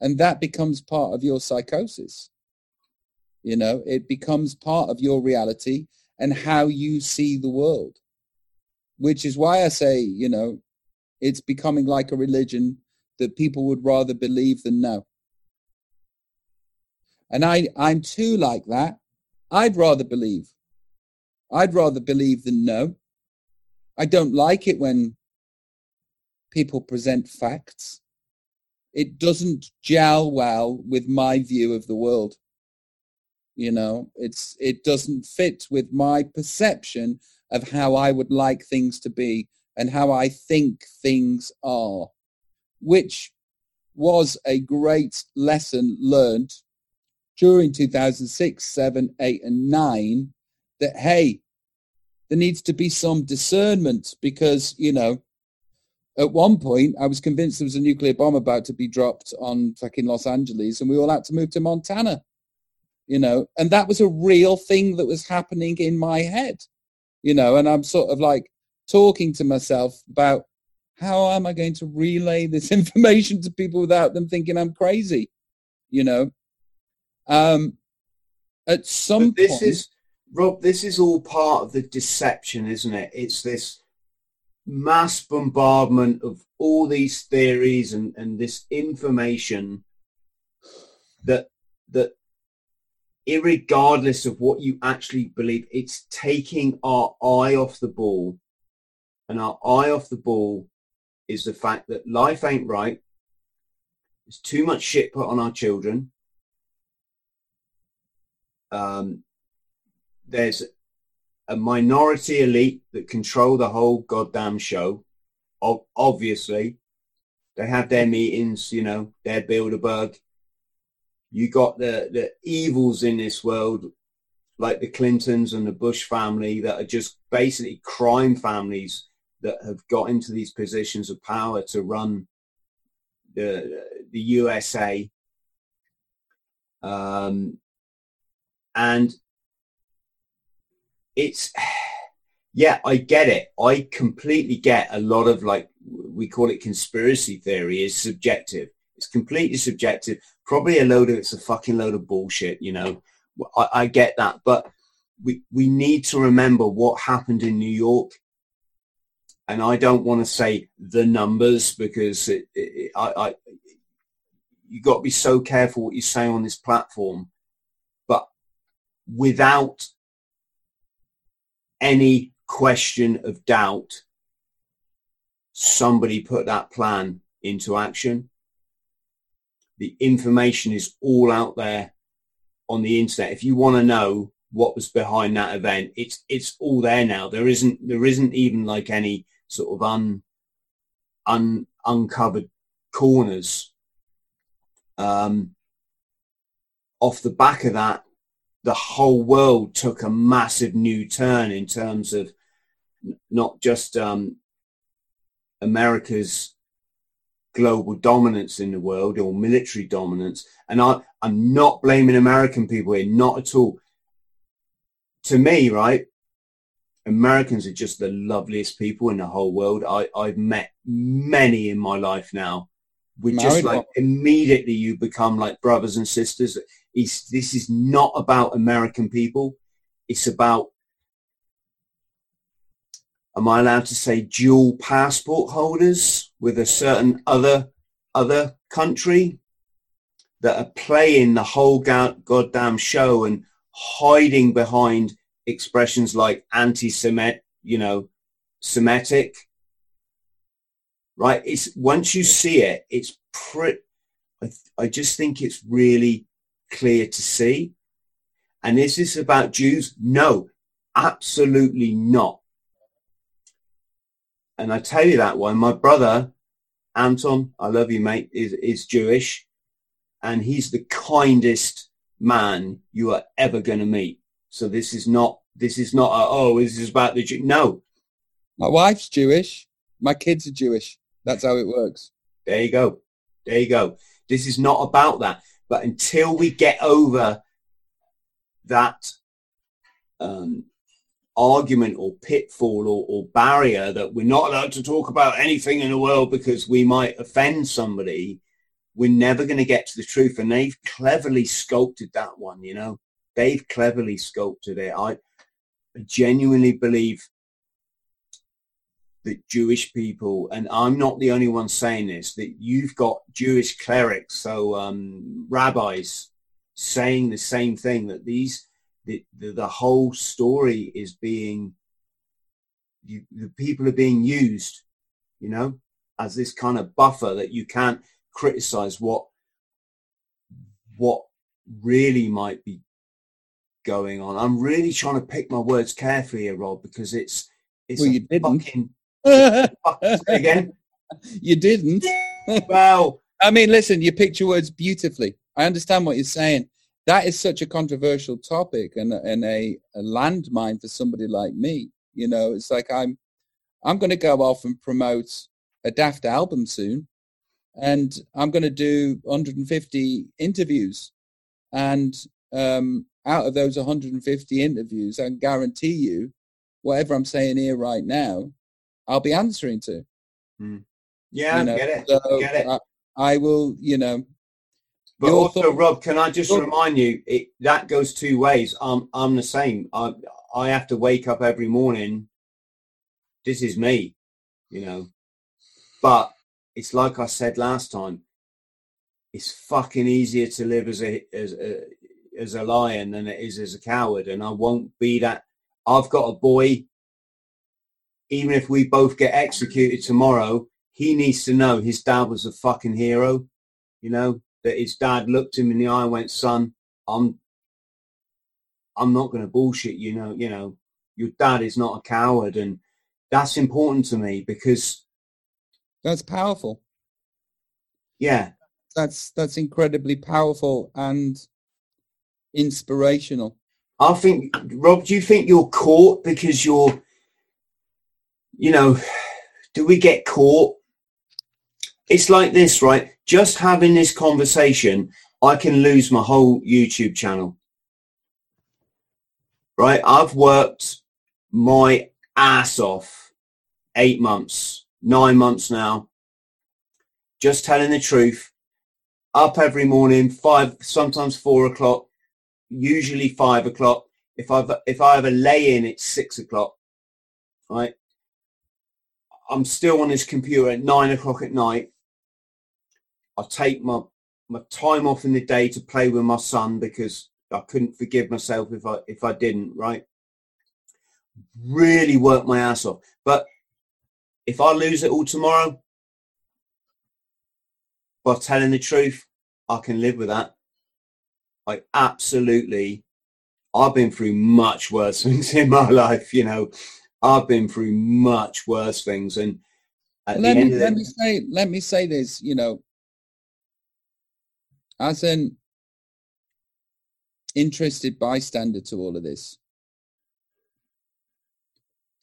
And that becomes part of your psychosis. You know, it becomes part of your reality and how you see the world, which is why I say, you know, it's becoming like a religion that people would rather believe than know. And I, I'm too like that. I'd rather believe. I'd rather believe than know. I don't like it when people present facts. It doesn't gel well with my view of the world. You know, it's it doesn't fit with my perception of how I would like things to be and how I think things are, which was a great lesson learned during two thousand six, seven, eight, and nine, that, hey, there needs to be some discernment because, you know, at one point I was convinced there was a nuclear bomb about to be dropped on fucking Los Angeles and we all had to move to Montana. You know, and that was a real thing that was happening in my head, you know, and I'm sort of like talking to myself about how am I going to relay this information to people without them thinking I'm crazy, you know? Um, at some but this point... Is, Rob, this is all part of the deception, isn't it? It's this mass bombardment of all these theories and, and this information that that irregardless of what you actually believe, it's taking our eye off the ball. And our eye off the ball is the fact that life ain't right. There's too much shit put on our children. Um, there's a minority elite that control the whole goddamn show. Obviously, they have their meetings, you know, their Bilderberg. You got the, the evils in this world, like the Clintons and the Bush family, that are just basically crime families that have got into these positions of power to run the the U S A. Um, and it's, yeah, I get it. I completely get a lot of, like, we call it conspiracy theory, is subjective. It's completely subjective. Probably a load of it's a fucking load of bullshit, you know. I, I get that, but we we need to remember what happened in New York. And I don't want to say the numbers because it, it, I, I you got to be so careful what you say on this platform. But without any question of doubt, somebody put that plan into action. The information is all out there on the internet. If you want to know what was behind that event, it's it's all there now. There isn't there isn't even like any sort of un, un uncovered corners. Um, off the back of that, the whole world took a massive new turn in terms of not just um, America's global dominance in the world or military dominance. And I, I'm not blaming American people here, not at all. To me, right, Americans are just the loveliest people in the whole world. I, I've met many in my life now. We're no, just like not. Immediately you become like brothers and sisters. It's, this is not about American people. It's about, am I allowed to say, dual passport holders with a certain other other country that are playing the whole go- goddamn show and hiding behind expressions like anti-Semitic, you know, Semitic, right? It's once you see it, it's pretty. I, I just think it's really clear to see. And is this about Jews? No, absolutely not. And I tell you that one, my brother, Anton, I love you, mate, is, is Jewish. And he's the kindest man you are ever going to meet. So this is not, this is not, a, oh, this is about the Jew. No. My wife's Jewish. My kids are Jewish. That's how it works. There you go. There you go. This is not about that. But until we get over that um argument or pitfall or, or barrier that we're not allowed to talk about anything in the world because we might offend somebody, we're never going to get to the truth. And they've cleverly sculpted that one, you know. They've cleverly sculpted it. I genuinely believe that Jewish people, and I'm not the only one saying this, that you've got Jewish clerics, so um, rabbis, saying the same thing, that these The, the the whole story is being, you, the people are being used, you know, as this kind of buffer that you can't criticize what what really might be going on. I'm really trying to pick my words carefully here, Rob, because it's it's well, you didn't. Fucking, fucking again. You didn't. Well, I mean, listen, you picked your words beautifully. I understand what you're saying. That is such a controversial topic and, and a, a landmine for somebody like me. You know, it's like I'm I'm going to go off and promote a Daft album soon, and I'm going to do one hundred fifty interviews. And um, out of those one hundred fifty interviews, I can guarantee you whatever I'm saying here right now I'll be answering to. Mm. Yeah, you know, get it. So get it. I, I will, you know. But also, thought, Rob, can I just thought, remind you, it, that goes two ways. I'm, I'm the same. I, I have to wake up every morning. This is me, you know. But it's like I said last time. It's fucking easier to live as a as a, as a lion than it is as a coward, and I won't be that. I've got a boy. Even if we both get executed tomorrow, he needs to know his dad was a fucking hero. You know, that his dad looked him in the eye and went, "Son, I'm, I'm not going to bullshit you. Know, you know, your dad is not a coward," and that's important to me because that's powerful. Yeah. That's that's incredibly powerful and inspirational. I think, Rob, do you think you're caught because you're, you know, do we get caught? It's like this, right? Just having this conversation, I can lose my whole YouTube channel, right? I've worked my ass off eight months, nine months now, just telling the truth. Up every morning, five, sometimes four o'clock, usually five o'clock. If I've if I have a lay-in, it's six o'clock. Right, I'm still on this computer at nine o'clock at night. I take my my time off in the day to play with my son because I couldn't forgive myself if I if I didn't. Right, really work my ass off. But if I lose it all tomorrow, by telling the truth, I can live with that. I absolutely, I've been through much worse things in my life, you know. I've been through much worse things. And at let, the end me, of let, the, me say, let me say this, you know, as an interested bystander to all of this,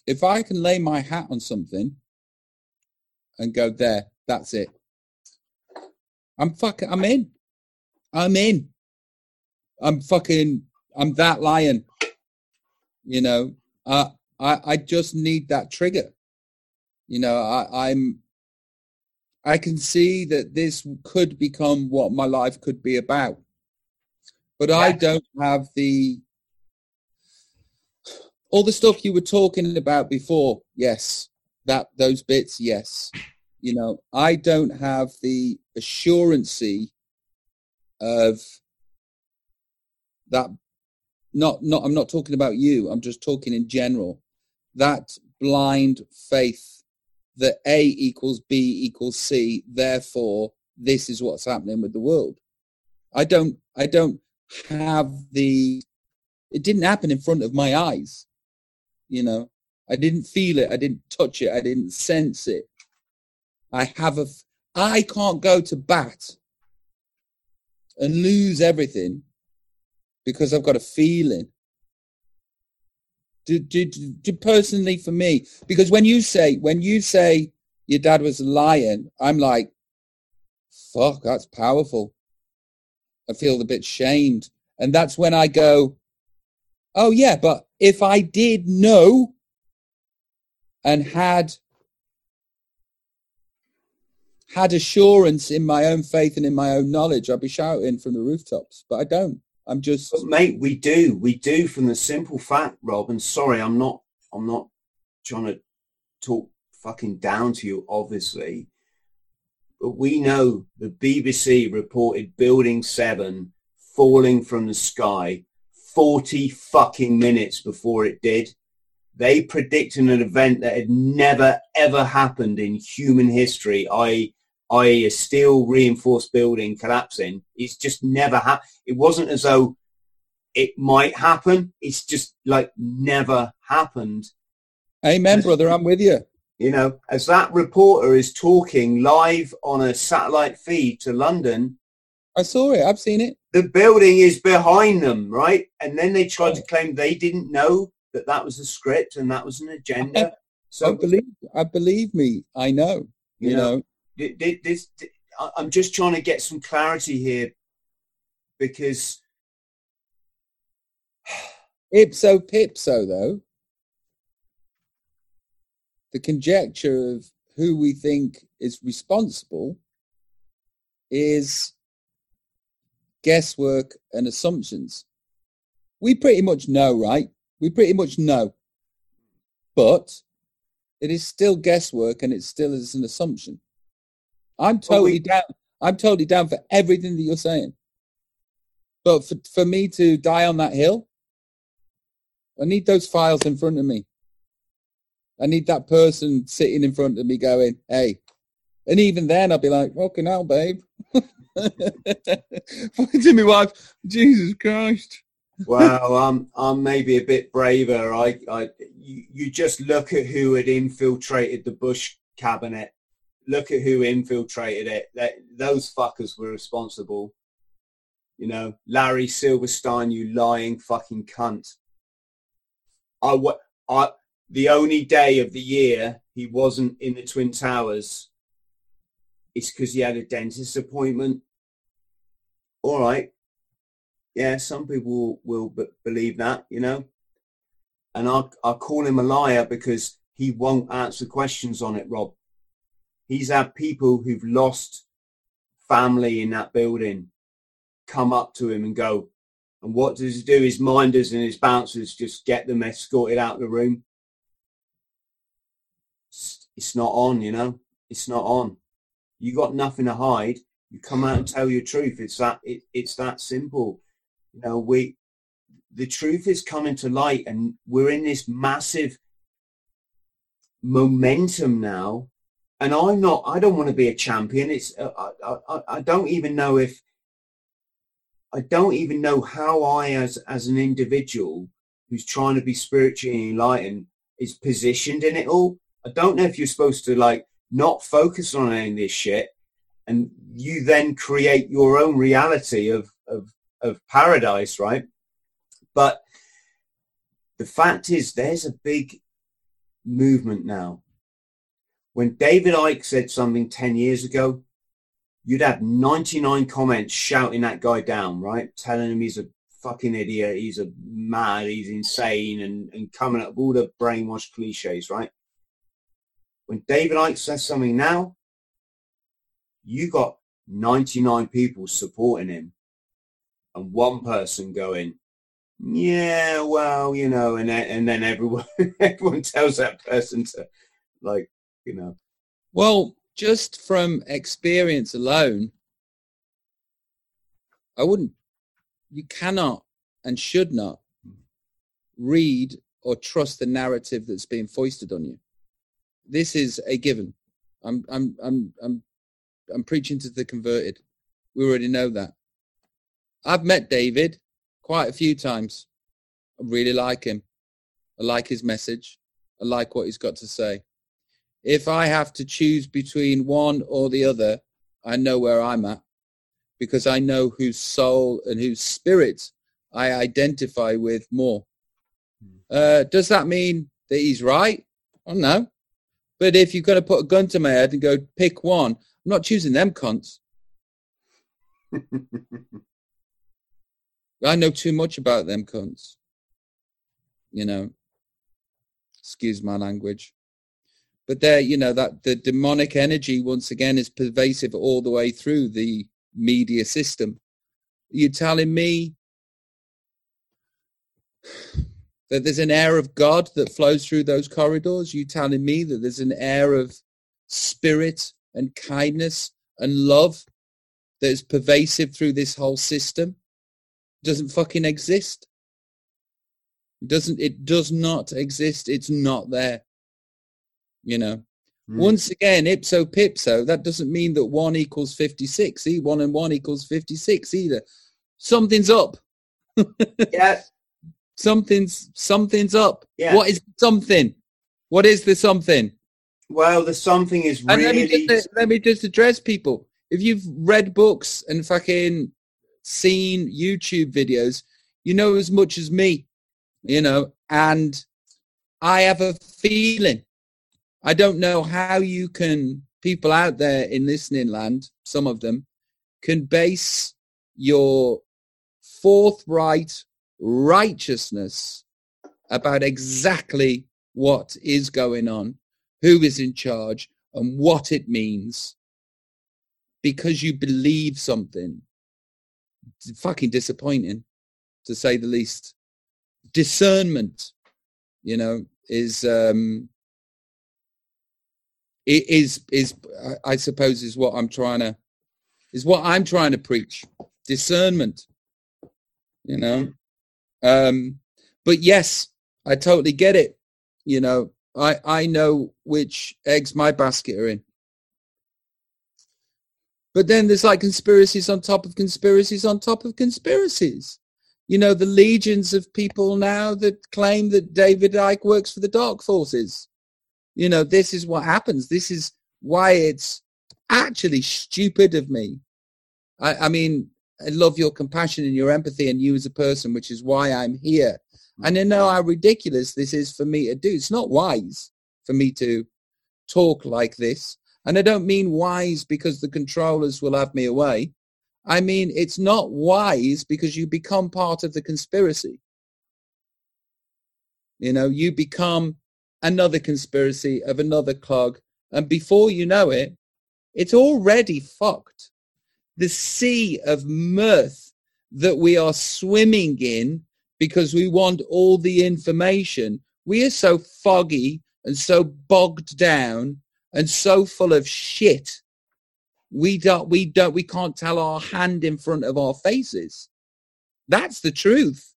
if I can lay my hat on something and go, there, that's it. I'm fucking, I'm in. I'm in. I'm fucking, I'm that lion. You know, uh, I, I just need that trigger. You know, I, I'm, I can see that this could become what my life could be about. But I don't have the, all the stuff you were talking about before. Yes. That, those bits. Yes. You know, I don't have the assurancy of that. Not, not. I'm not talking about you. I'm just talking in general. That blind faith that A equals B equals C. Therefore, this is what's happening with the world. I don't. I don't have the. It didn't happen in front of my eyes. You know, I didn't feel it. I didn't touch it. I didn't sense it. I have a, I can't go to bat and lose everything because I've got a feeling. Do, do, do, do personally for me, because when you say, when you say your dad was a lion, I'm like, fuck, that's powerful. I feel a bit shamed. And that's when I go, oh yeah, but if I did know and had had assurance in my own faith and in my own knowledge, I'd be shouting from the rooftops, but I don't. I'm just... But mate, we do. We do from the simple fact, Rob, and sorry, I'm not, I'm not trying to talk fucking down to you, obviously, but we know the B B C reported Building Seven falling from the sky forty fucking minutes before it did. They predicted an event that had never, ever happened in human history, that is I, a steel reinforced building collapsing. It's just never happened. It wasn't as though it might happen. It's just like never happened. Amen, as, brother. I'm with you. You know, as that reporter is talking live on a satellite feed to London. I saw it. I've seen it. The building is behind them, right? And then they tried to claim they didn't know that that was a script and that was an agenda. So I believe, I believe me, I know, you, you know, know. This, I'm just trying to get some clarity here because. Ipso pipso though. the conjecture of who we think is responsible is guesswork and assumptions. We pretty much know, right? We pretty much know. But it is still guesswork and it still is an assumption. I'm totally well, we- down. I'm totally down for everything that you're saying. But for, for me to die on that hill, I need those files in front of me. I need that person sitting in front of me going, hey. And even then, I'd be like, fucking hell, babe. Fucking to my wife, Jesus Christ. Well, I'm, I'm maybe a bit braver. I, I, you, you just look at who had infiltrated the Bush cabinet. Look at who infiltrated it. That, those fuckers were responsible. You know, Larry Silverstein, you lying fucking cunt. I, I, the only day of the year he wasn't in the Twin Towers is because he had a dentist appointment. All right. Yeah, some people will, will b- believe that, you know. And I'll, I'll call him a liar because he won't answer questions on it, Rob. He's had people who've lost family in that building come up to him and go, and what does he do? His minders and his bouncers just get them escorted out of the room. It's, it's not on, you know. It's not on. You got nothing to hide. You come out and tell your truth. It's that. It, it's that simple. You know, we, the truth is coming to light, and we're in this massive momentum now. And I'm not, I don't want to be a champion. It's, I, I, I don't even know if, I don't even know how I, as, as an individual who's trying to be spiritually enlightened, is positioned in it all. I don't know if you're supposed to, like, not focus on any of this shit, and you then create your own reality of, of, of paradise, right? But the fact is, there's a big movement now. When David Icke said something ten years ago, you'd have ninety-nine comments shouting that guy down, right? Telling him he's a fucking idiot, he's a mad, he's insane, and, and coming up with all the brainwashed cliches, right? When David Icke says something now, you got ninety-nine people supporting him and one person going, yeah, well, you know, and then, and then everyone everyone tells that person to, like, you know. Well, just from experience alone, I wouldn't, you cannot and should not read or trust the narrative that's being foisted on you. This is a given. I'm, I'm, I'm, I'm, I'm preaching to the converted. We already know that. I've met David quite a few times. I really like him. I like his message. I like what he's got to say. If I have to choose between one or the other, I know where I'm at, because I know whose soul and whose spirit I identify with more. Uh, does that mean that he's right? I don't know. But if you're going to put a gun to my head and go pick one, I'm not choosing them cunts. I know too much about them cunts. You know, excuse my language. But there, you know, that the demonic energy, once again, is pervasive all the way through the media system. You're telling me that there's an air of God that flows through those corridors? You're telling me that there's an air of spirit and kindness and love that is pervasive through this whole system? It doesn't fucking exist. It doesn't, it does not exist. It's not there. You know, mm. Once again, ipso pipso, that doesn't mean that one equals fifty-six. E one and one equals fifty-six either. Something's up. Yeah. Something's something's up. Yeah. What is something? What is the something? Well, the something is really. And let, me just, let me just address people. If you've read books and fucking seen YouTube videos, you know as much as me, you know, and I have a feeling. I don't know how you can, people out there in listening land, some of them, can base your forthright righteousness about exactly what is going on who is in charge, and what it means. Because you believe something. It's fucking disappointing, to say the least. Discernment, you know, is um, it is is I suppose is what I'm trying to is what I'm trying to preach. Discernment, you know. Um, but yes, I totally get it. You know, I I know which eggs my basket are in. But then there's like conspiracies on top of conspiracies on top of conspiracies. You know, the legions of people now that claim that David Icke works for the dark forces. You know, this is what happens. This is why it's actually stupid of me. I, I mean, I love your compassion and your empathy and you as a person, which is why I'm here. And I know how ridiculous this is for me to do. It's not wise for me to talk like this. And I don't mean wise because the controllers will have me away. I mean, it's not wise because you become part of the conspiracy. You know, you become another conspiracy of another clog. And before you know it, it's already fucked. The sea of mirth that we are swimming in because we want all the information. We are so foggy and so bogged down and so full of shit. We don't, we don't, we can't tell our hand in front of our faces. That's the truth.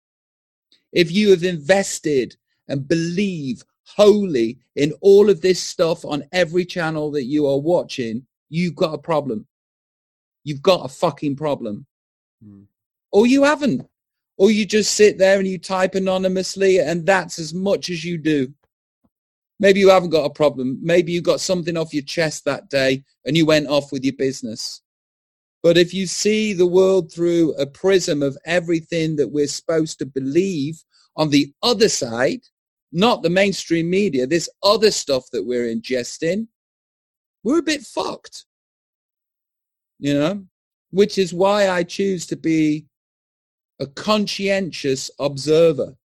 If you have invested and believe wholly in all of this stuff on every channel that you are watching, you've got a problem. You've got a fucking problem. Mm. Or you haven't. Or you just sit there and you type anonymously, and that's as much as you do. Maybe you haven't got a problem. Maybe you got something off your chest that day and you went off with your business. But if you see the world through a prism of everything that we're supposed to believe on the other side, not the mainstream media, this other stuff that we're ingesting, we're a bit fucked, you know, which is why I choose to be a conscientious observer.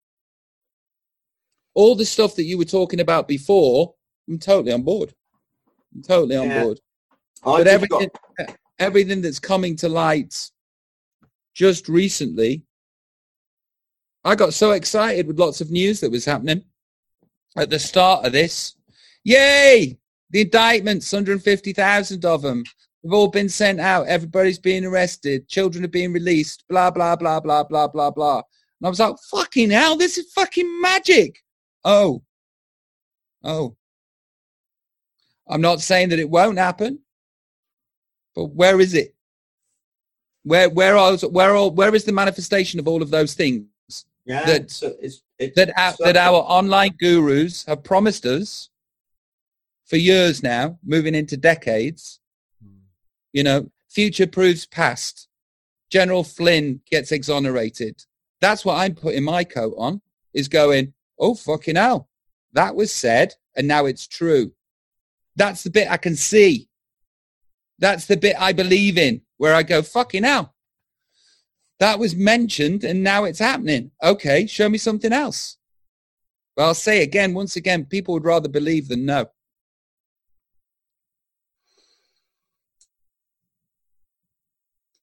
All the stuff that you were talking about before, I'm totally on board. I'm totally on yeah. board. I but everything, got... everything that's coming to light just recently, I got so excited with lots of news that was happening at the start of this. Yay! The indictments, one hundred fifty thousand of them. They've all been sent out. Everybody's being arrested. Children are being released. Blah, blah, blah, blah, blah, blah, blah. And I was like, fucking hell, this is fucking magic. Oh, oh, I'm not saying that it won't happen, but where is it? Where, where are, where are, where is the manifestation of all of those things yeah, that, so it's, it's that, our, so that our online gurus have promised us for years now, moving into decades, hmm. you know, future proves past. General Flynn gets exonerated. That's what I'm putting my coat on, is going, oh, fucking hell. That was said, and now it's true. That's the bit I can see. That's the bit I believe in, where I go, fucking hell. That was mentioned, and now it's happening. Okay, show me something else. Well, I'll say again, once again, people would rather believe than know.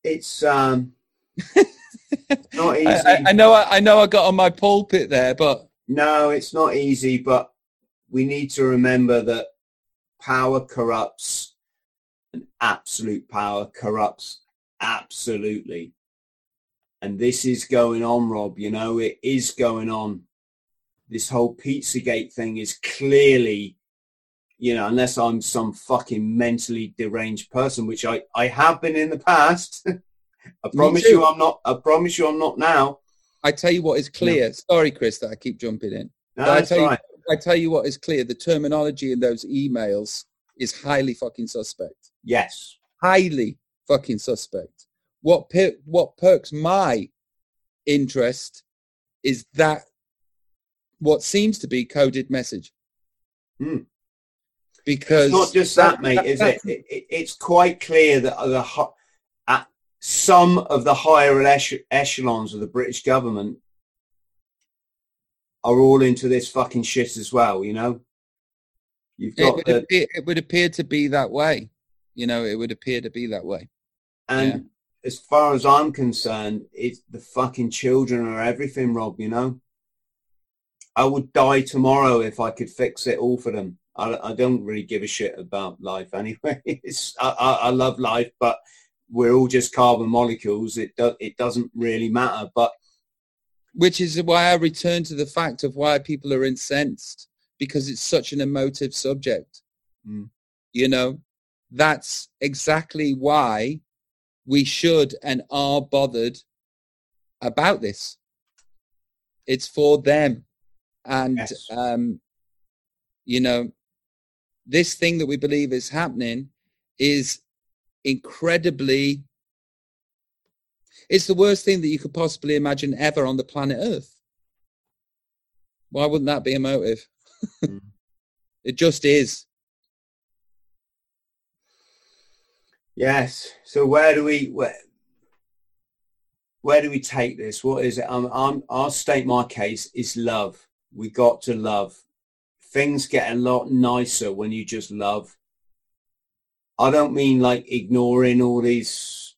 It's... um, not easy. I, I, know I, I know I got on my pulpit there, but... No, it's not easy, but we need to remember that power corrupts, and absolute power corrupts absolutely. And this is going on, Rob, you know, it is going on. This whole Pizzagate thing is clearly, you know, unless I'm some fucking mentally deranged person, which I, I have been in the past. I promise you I'm not. I promise you I'm not now. I tell you what is clear. No. Sorry, Chris, that I keep jumping in. No, I, tell right. you, I tell you what is clear. The terminology in those emails is highly fucking suspect. Yes. Highly fucking suspect. What per- what perks my interest is that what seems to be coded message. Mm. Because it's not just that, that mate, that, is that, it? It? It's quite clear that the ho- at some of the higher echelons of the British government are all into this fucking shit as well, you know? You've got it would, the, appear, it would appear to be that way. You know, it would appear to be that way. And yeah. as far as I'm concerned, it's the fucking children are everything, Rob, you know. I would die tomorrow if I could fix it all for them. I, I don't really give a shit about life anyway. It's, I, I, I love life, but we're all just carbon molecules. It, do, it doesn't really matter. But which is why I return to the fact of why people are incensed, because it's such an emotive subject. Mm. You know, that's exactly why we should and are bothered about this. It's for them. And, yes. um, you know, this thing that we believe is happening is incredibly, it's the worst thing that you could possibly imagine ever on the planet Earth. Why wouldn't that be emotive? Mm. It just is. Yes. So where do we, where, where do we take this? What is it? Um, I'm, I'll state my case. It's love. We got to love. Things get a lot nicer when you just love. I don't mean like ignoring all these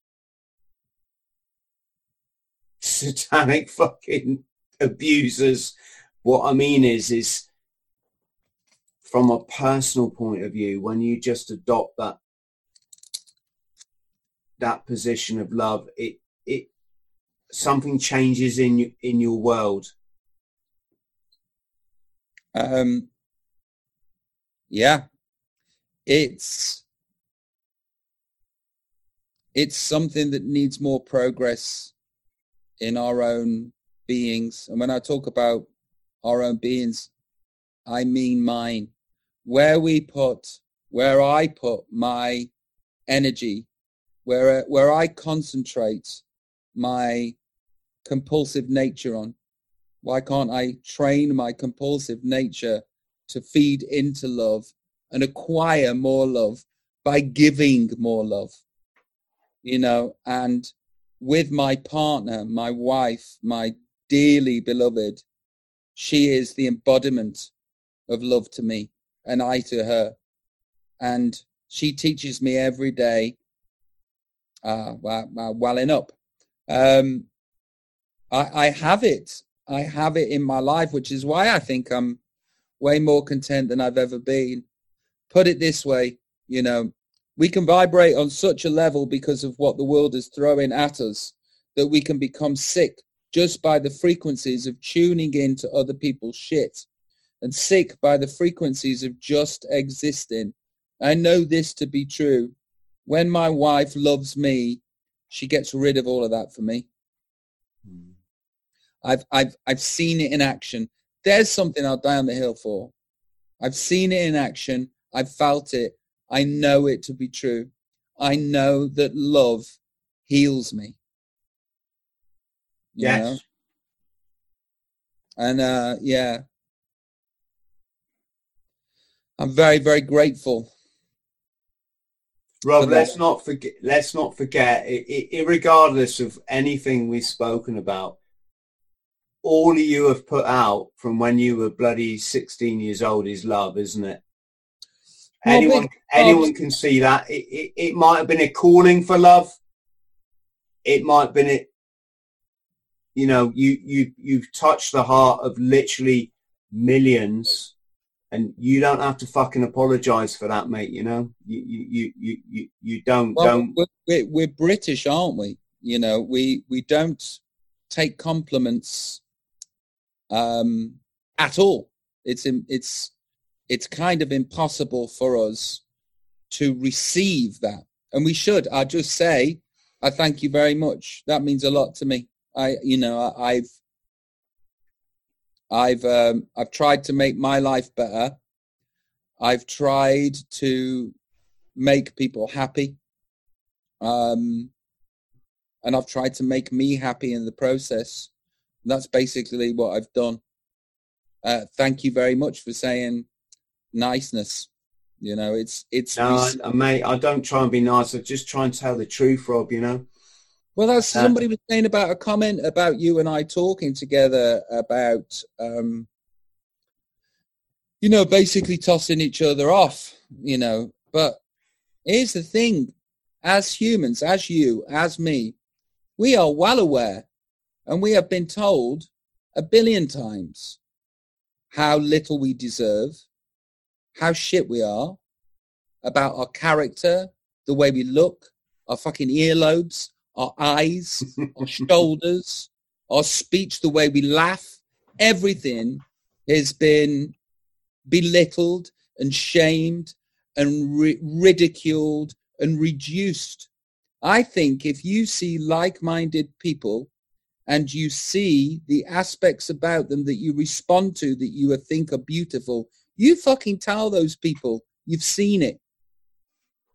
satanic fucking abusers. What I mean is, is from a personal point of view, when you just adopt that, that position of love, it, it, something changes in, in your world. Um, yeah, it's, it's something that needs more progress in our own beings. And when I talk about our own beings, I mean mine, where we put, where I put my energy, where, where I concentrate my compulsive nature on. Why can't I train my compulsive nature to feed into love and acquire more love by giving more love? You know, and with my partner, my wife, my dearly beloved, she is the embodiment of love to me and I to her. And she teaches me every day, uh, well, welling up. Um, I, I have it. I have it in my life, which is why I think I'm way more content than I've ever been. Put it this way, you know, we can vibrate on such a level because of what the world is throwing at us that we can become sick just by the frequencies of tuning into other people's shit and sick by the frequencies of just existing. I know this to be true. When my wife loves me, she gets rid of all of that for me. Mm. I've I've I've seen it in action. There's something I'll die on the hill for. I've seen it in action. I've felt it. I know it to be true. I know that love heals me. You yes. know? And uh, yeah, I'm very very grateful. Rob, let's not forget. Let's not forget. It, it, regardless of anything we've spoken about. All of you have put out from when you were bloody sixteen years old is love, isn't it? Well, anyone anyone can see that. It, it, it might have been a calling for love. It might have been, it, you know, you, you, you've touched the heart of literally millions and you don't have to fucking apologise for that, mate, you know? You you, you, you, you don't. Well, don't. We're, we're British, aren't we? You know, we, we don't take compliments. Um, at all, it's it's it's kind of impossible for us to receive that, and we should. I just say, I thank you very much. That means a lot to me. I, you know, I, I've I've um, I've tried to make my life better. I've tried to make people happy, um, and I've tried to make me happy in the process. That's basically what I've done. Uh, thank you very much for saying niceness. You know, it's... it's. No, rec- I, mate, I don't try and be nice. I just try and tell the truth, Rob, you know. Well, that's uh, somebody was saying about a comment about you and I talking together about, um, you know, basically tossing each other off, you know. But here's the thing. As humans, as you, as me, we are well aware, and we have been told a billion times how little we deserve, how shit we are, about our character, the way we look, our fucking earlobes, our eyes, our shoulders, our speech, the way we laugh. Everything has been belittled and shamed and ri- ridiculed and reduced. I think if you see like-minded people and you see the aspects about them that you respond to, that you think are beautiful, you fucking tell those people you've seen it.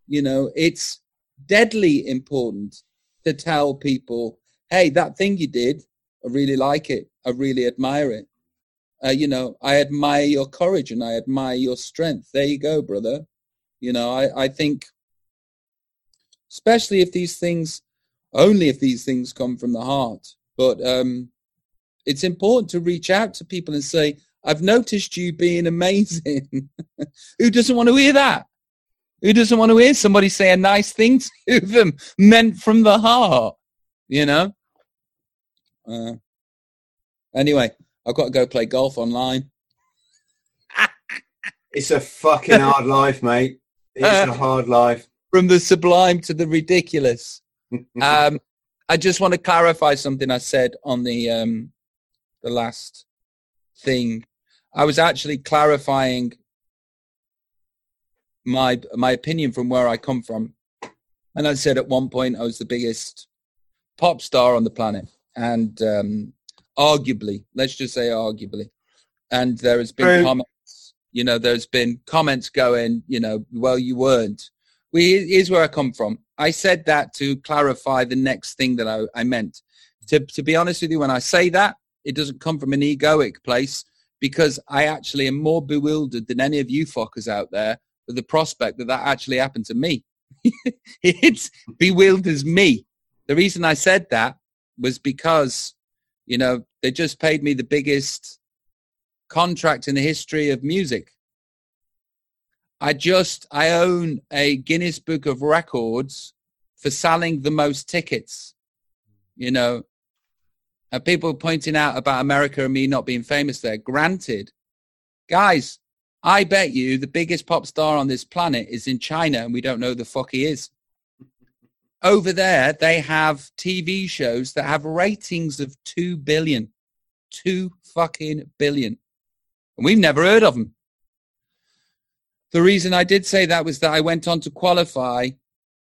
You know, it's deadly important to tell people, hey, that thing you did, I really like it. I really admire it. Uh, you know, I admire your courage and I admire your strength. There you go, brother. You know, I, I think, especially if these things, only if these things come from the heart. But um, it's important to reach out to people and say, I've noticed you being amazing. Who doesn't want to hear that? Who doesn't want to hear somebody say a nice thing to them meant from the heart, you know? Uh, anyway, I've got to go play golf online. It's a fucking hard life, mate. It's uh, a hard life. From the sublime to the ridiculous. um, I just want to clarify something I said on the um, the last thing. I was actually clarifying my my opinion from where I come from. And I said at one point I was the biggest pop star on the planet. And um, arguably, let's just say arguably. And there has been right. comments, you know, there's been comments going, you know, well, you weren't. We, here's where I come from. I said that to clarify the next thing that I, I meant. To, to be honest with you, when I say that, it doesn't come from an egoic place, because I actually am more bewildered than any of you fuckers out there with the prospect that that actually happened to me. It bewilders me. The reason I said that was because, you know, they just paid me the biggest contract in the history of music. I just, I own a Guinness Book of Records for selling the most tickets, you know. And people pointing out about America and me not being famous there. Granted, guys, I bet you the biggest pop star on this planet is in China and we don't know who the fuck he is. Over there, they have T V shows that have ratings of two billion. Two fucking billion. And we've never heard of them. The reason I did say that was that I went on to qualify.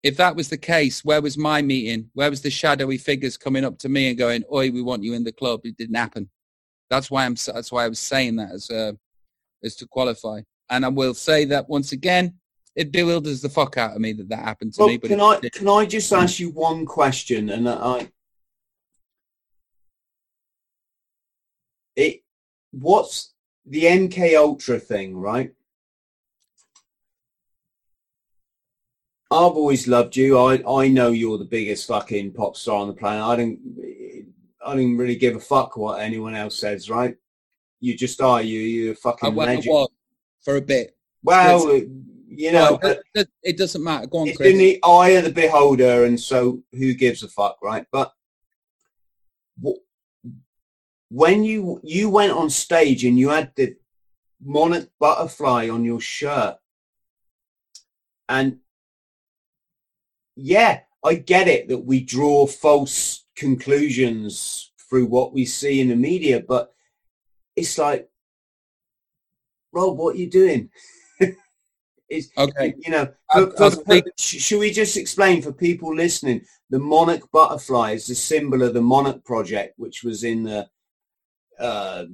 If that was the case, where was my meeting? Where was the shadowy figures coming up to me and going, oi, we want you in the club? It didn't happen. That's why I'm. That's why I was saying that as, uh, as to qualify. And I will say that once again, it bewilders the fuck out of me that that happened to well, me. But can I did. can I just ask you one question? And I, it, what's the N K Ultra thing, right? I've always loved you. I, I know you're the biggest fucking pop star on the planet. I don't I don't really give a fuck what anyone else says, right? You just are. You you're a fucking. I went legend. I for a bit. Well. It's- You know, oh, it, it doesn't matter. Go on, it's Chris. In the eye of the beholder, and so who gives a fuck, right? But when you you went on stage and you had the monarch butterfly on your shirt, and yeah, I get it that we draw false conclusions through what we see in the media, but it's like, Rob, what are you doing? Is, okay, you know, for, for, for, should we just explain for people listening? The monarch butterfly is the symbol of the Monarch Project, which was in the uh,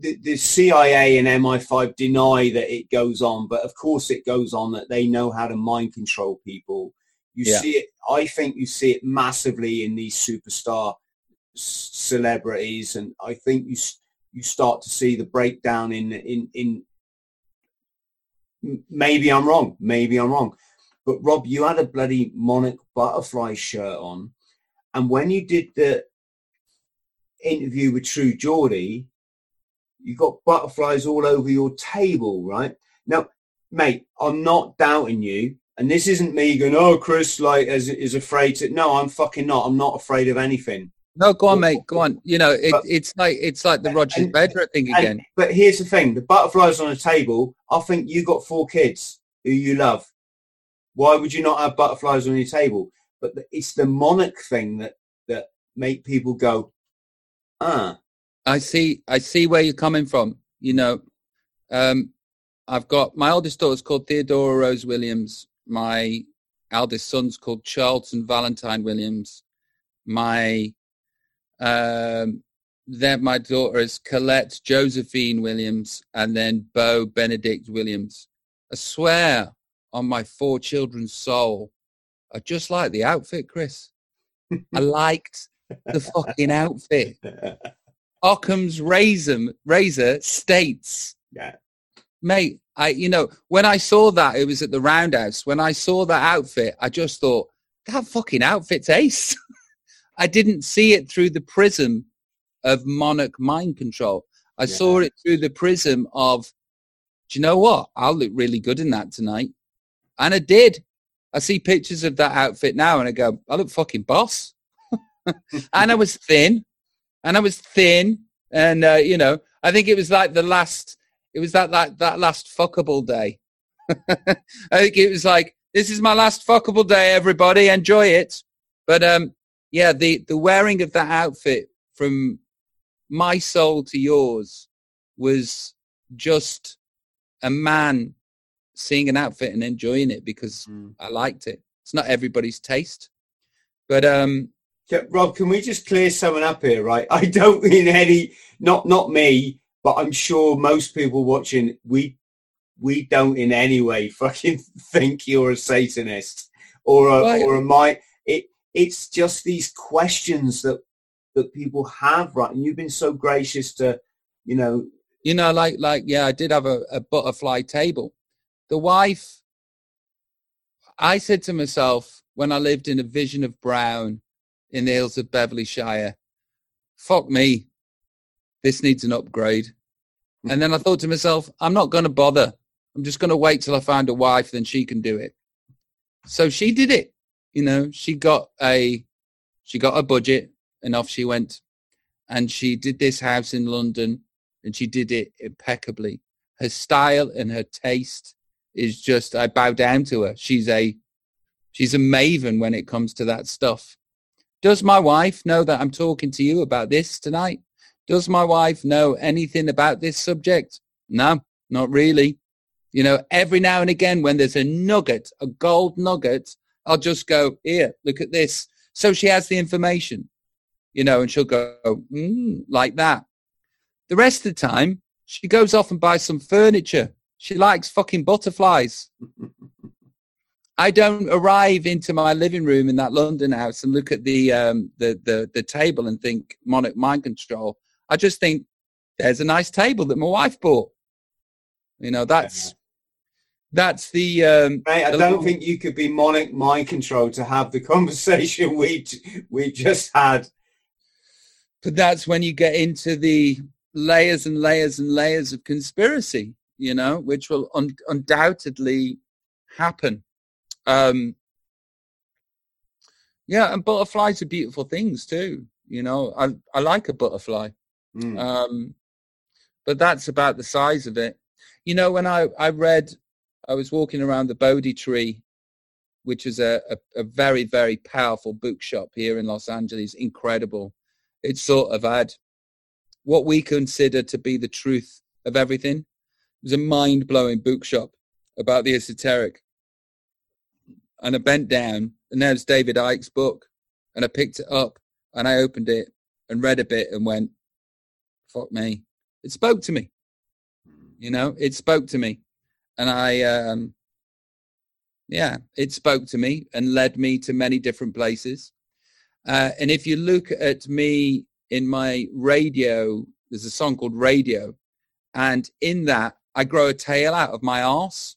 the, the C I A and M I five deny that it goes on, but of course it goes on. That they know how to mind control people. You yeah. see it. I think you see it massively in these superstar c- celebrities, and I think you you start to see the breakdown in in in. Maybe I'm wrong. Maybe I'm wrong. But Rob, you had a bloody monarch butterfly shirt on, and when you did the interview with True Geordie, you've got butterflies all over your table, right? Now, mate, I'm not doubting you. And this isn't me going, oh, Chris, like, is, is afraid to... No, I'm fucking not. I'm not afraid of anything. No, go on, mate. Go on. You know, it, but, it's like it's like the Roger Federer thing and, again. But here's the thing. The butterflies on a table, I think you got four kids who you love. Why would you not have butterflies on your table? But the, it's the monarch thing that, that make people go, ah. I see. I see where you're coming from. You know, um, I've got... My oldest daughter's called Theodora Rose Williams. My eldest son's called Charlton Valentine Williams. My um, then my daughter is Colette Josephine Williams, and then Beau Benedict Williams. I swear on my four children's soul, I just like the outfit, Chris. I liked the fucking outfit. Occam's razor, razor states, yeah, mate. I, you know, when I saw that, it was at the Roundhouse. When I saw that outfit, I just thought, that fucking outfit's ace. I didn't see it through the prism of monarch mind control. I yeah. saw it through the prism of, do you know what? I'll look really good in that tonight. And I did. I see pictures of that outfit now and I go, I look fucking boss. And I was thin. And I was thin. And, uh, you know, I think it was like the last... It was that, that, that last fuckable day. I think it was like, this is my last fuckable day, everybody. Enjoy it. But, um, yeah, the, the wearing of that outfit from my soul to yours was just a man seeing an outfit and enjoying it because mm. I liked it. It's not everybody's taste. But... um yeah, Rob, can we just clear someone up here, right? I don't mean any, not not me. But I'm sure most people watching, we we don't in any way fucking think you're a Satanist or a right. or a my. It it's just these questions that that people have, right? And you've been so gracious to, you know, you know, like like yeah, I did have a, a butterfly table. The wife, I said to myself when I lived in a vision of brown in the hills of Beverly Shire, fuck me. This needs an upgrade. And then I thought to myself, I'm not going to bother. I'm just going to wait till I find a wife, then she can do it. So she did it. You know, she got a, she got a budget and off she went. And she did this house in London and she did it impeccably. Her style and her taste is just, I bow down to her. She's a, she's a maven when it comes to that stuff. Does my wife know that I'm talking to you about this tonight? Does my wife know anything about this subject? No, not really. You know, every now and again when there's a nugget, a gold nugget, I'll just go, here, look at this. So she has the information, you know, and she'll go, mm, like that. The rest of the time, she goes off and buys some furniture. She likes fucking butterflies. I don't arrive into my living room in that London house and look at the um, the, the the table and think monarch mind control. I just think there's a nice table that my wife bought. You know, that's, that's the, um, mate, I the don't little... think you could be monarch mind control to have the conversation we, we just had. But that's when you get into the layers and layers and layers of conspiracy, you know, which will un- undoubtedly happen. Um, yeah. And butterflies are beautiful things too. You know, I, I like a butterfly. Mm. Um, but that's about the size of it. You know, when I, I read, I was walking around the Bodhi Tree, which is a, a, a very, very powerful bookshop here in Los Angeles. Incredible. It sort of had what we consider to be the truth of everything. It was a mind-blowing bookshop about the esoteric. And I bent down, and there's David Icke's book, and I picked it up, and I opened it and read a bit and went, fuck me. It spoke to me, you know, it spoke to me. And I, um, yeah, it spoke to me and led me to many different places. Uh, and if you look at me in my radio, there's a song called Radio. And in that, I grow a tail out of my arse.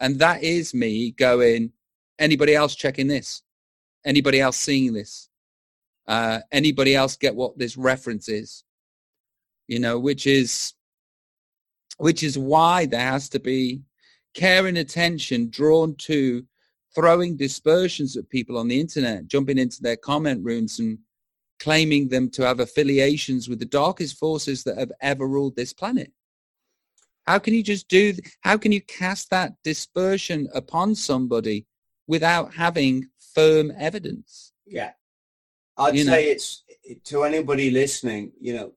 And that is me going, anybody else checking this? Anybody else seeing this? Uh, anybody else get what this reference is? You know, which is which is why there has to be care and attention drawn to throwing dispersions at people on the internet, jumping into their comment rooms and claiming them to have affiliations with the darkest forces that have ever ruled this planet. How can you just do, how can you cast that dispersion upon somebody without having firm evidence? Yeah. I'd you say know. It's to anybody listening, you know,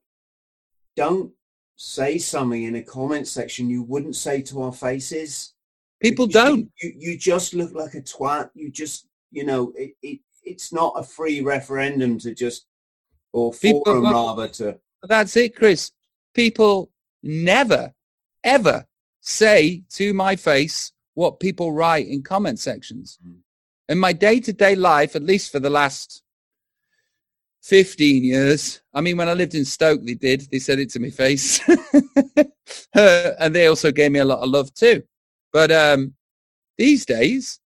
don't say something in a comment section you wouldn't say to our faces. People you, don't. You, you just look like a twat. You just, you know, it, it it's not a free referendum to just, or forum People, rather to. That's it, Chris. People never, ever say to my face what people write in comment sections. Mm. In my day-to-day life, at least for the last fifteen years, I mean, when I lived in Stoke, they did. They said it to my face. uh, and they also gave me a lot of love too. But um, these days,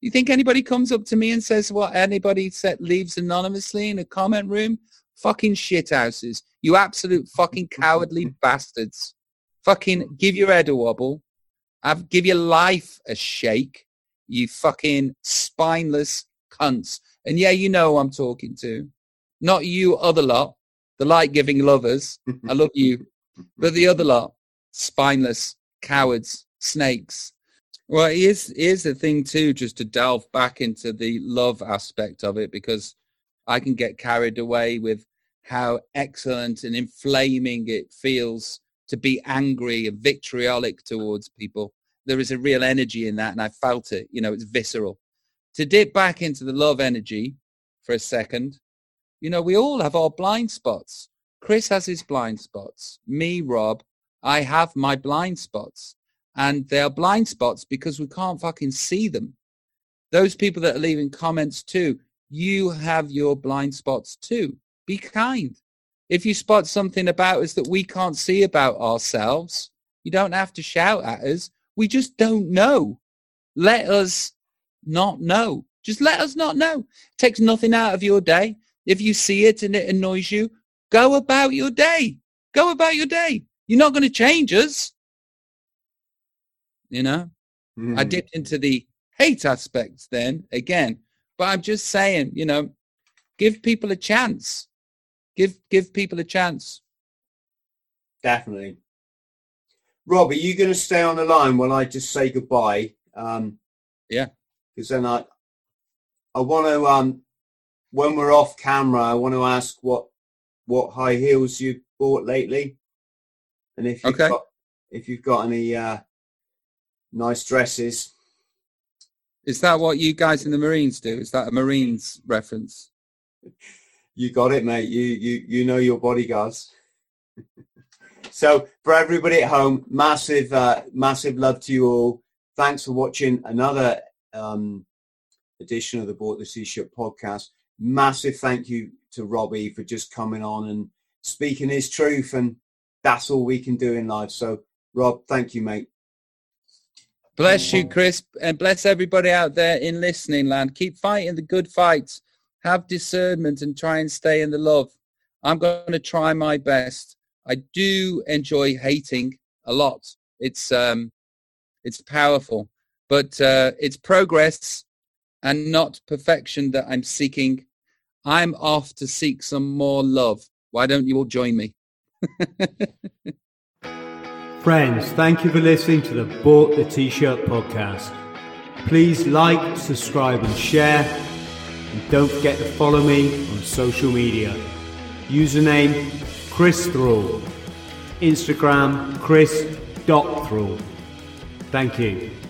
you think anybody comes up to me and says what anybody said, leaves anonymously in a comment room? Fucking shithouses. You absolute fucking cowardly bastards. Fucking give your head a wobble. I've, give your life a shake. You fucking spineless cunts. And yeah, you know who I'm talking to. Not you other lot, the light-giving lovers. I love you. But the other lot, spineless cowards, snakes. Well, here's, here's the thing too, just to delve back into the love aspect of it, because I can get carried away with how excellent and inflaming it feels to be angry and vitriolic towards people. There is a real energy in that, and I felt it. You know, it's visceral. To dip back into the love energy for a second, you know, we all have our blind spots. Chris has his blind spots. Me, Rob, I have my blind spots. And they are blind spots because we can't fucking see them. Those people that are leaving comments too, you have your blind spots too. Be kind. If you spot something about us that we can't see about ourselves, you don't have to shout at us. We just don't know. Let us not know. Just let us not know. It takes nothing out of your day. If you see it and it annoys you, go about your day. Go about your day. You're not going to change us. You know, mm. I dipped into the hate aspects then again, but I'm just saying, you know, give people a chance. Give, give people a chance. Definitely. Rob, are you going to stay on the line while I just say goodbye? Um, yeah. Because then I, I want to, um, when we're off camera, I want to ask what what high heels you bought lately, and if you've okay. got, if you've got any uh, nice dresses. Is that what you guys in the Marines do? Is that a Marines reference? You got it, mate. You you you know your bodyguards. So for everybody at home, massive uh, massive love to you all. Thanks for watching another um, edition of the Bought the T-Shirt podcast. Massive thank you to Robbie for just coming on and speaking his truth, and that's all we can do in life. So Rob, thank you, mate. Bless you, Chris, and bless everybody out there in listening land. Keep fighting the good fight, have discernment, and try and stay in the love. I'm going to try my best. I do enjoy hating a lot. It's um it's powerful, but uh it's progress and not perfection that I'm seeking. I'm off to seek some more love. Why don't you all join me? Friends, thank you for listening to the Bought the T-Shirt podcast. Please like, subscribe and share. And don't forget to follow me on social media. Username, Chris Thrall. Instagram, chris dot thrall. Thank you.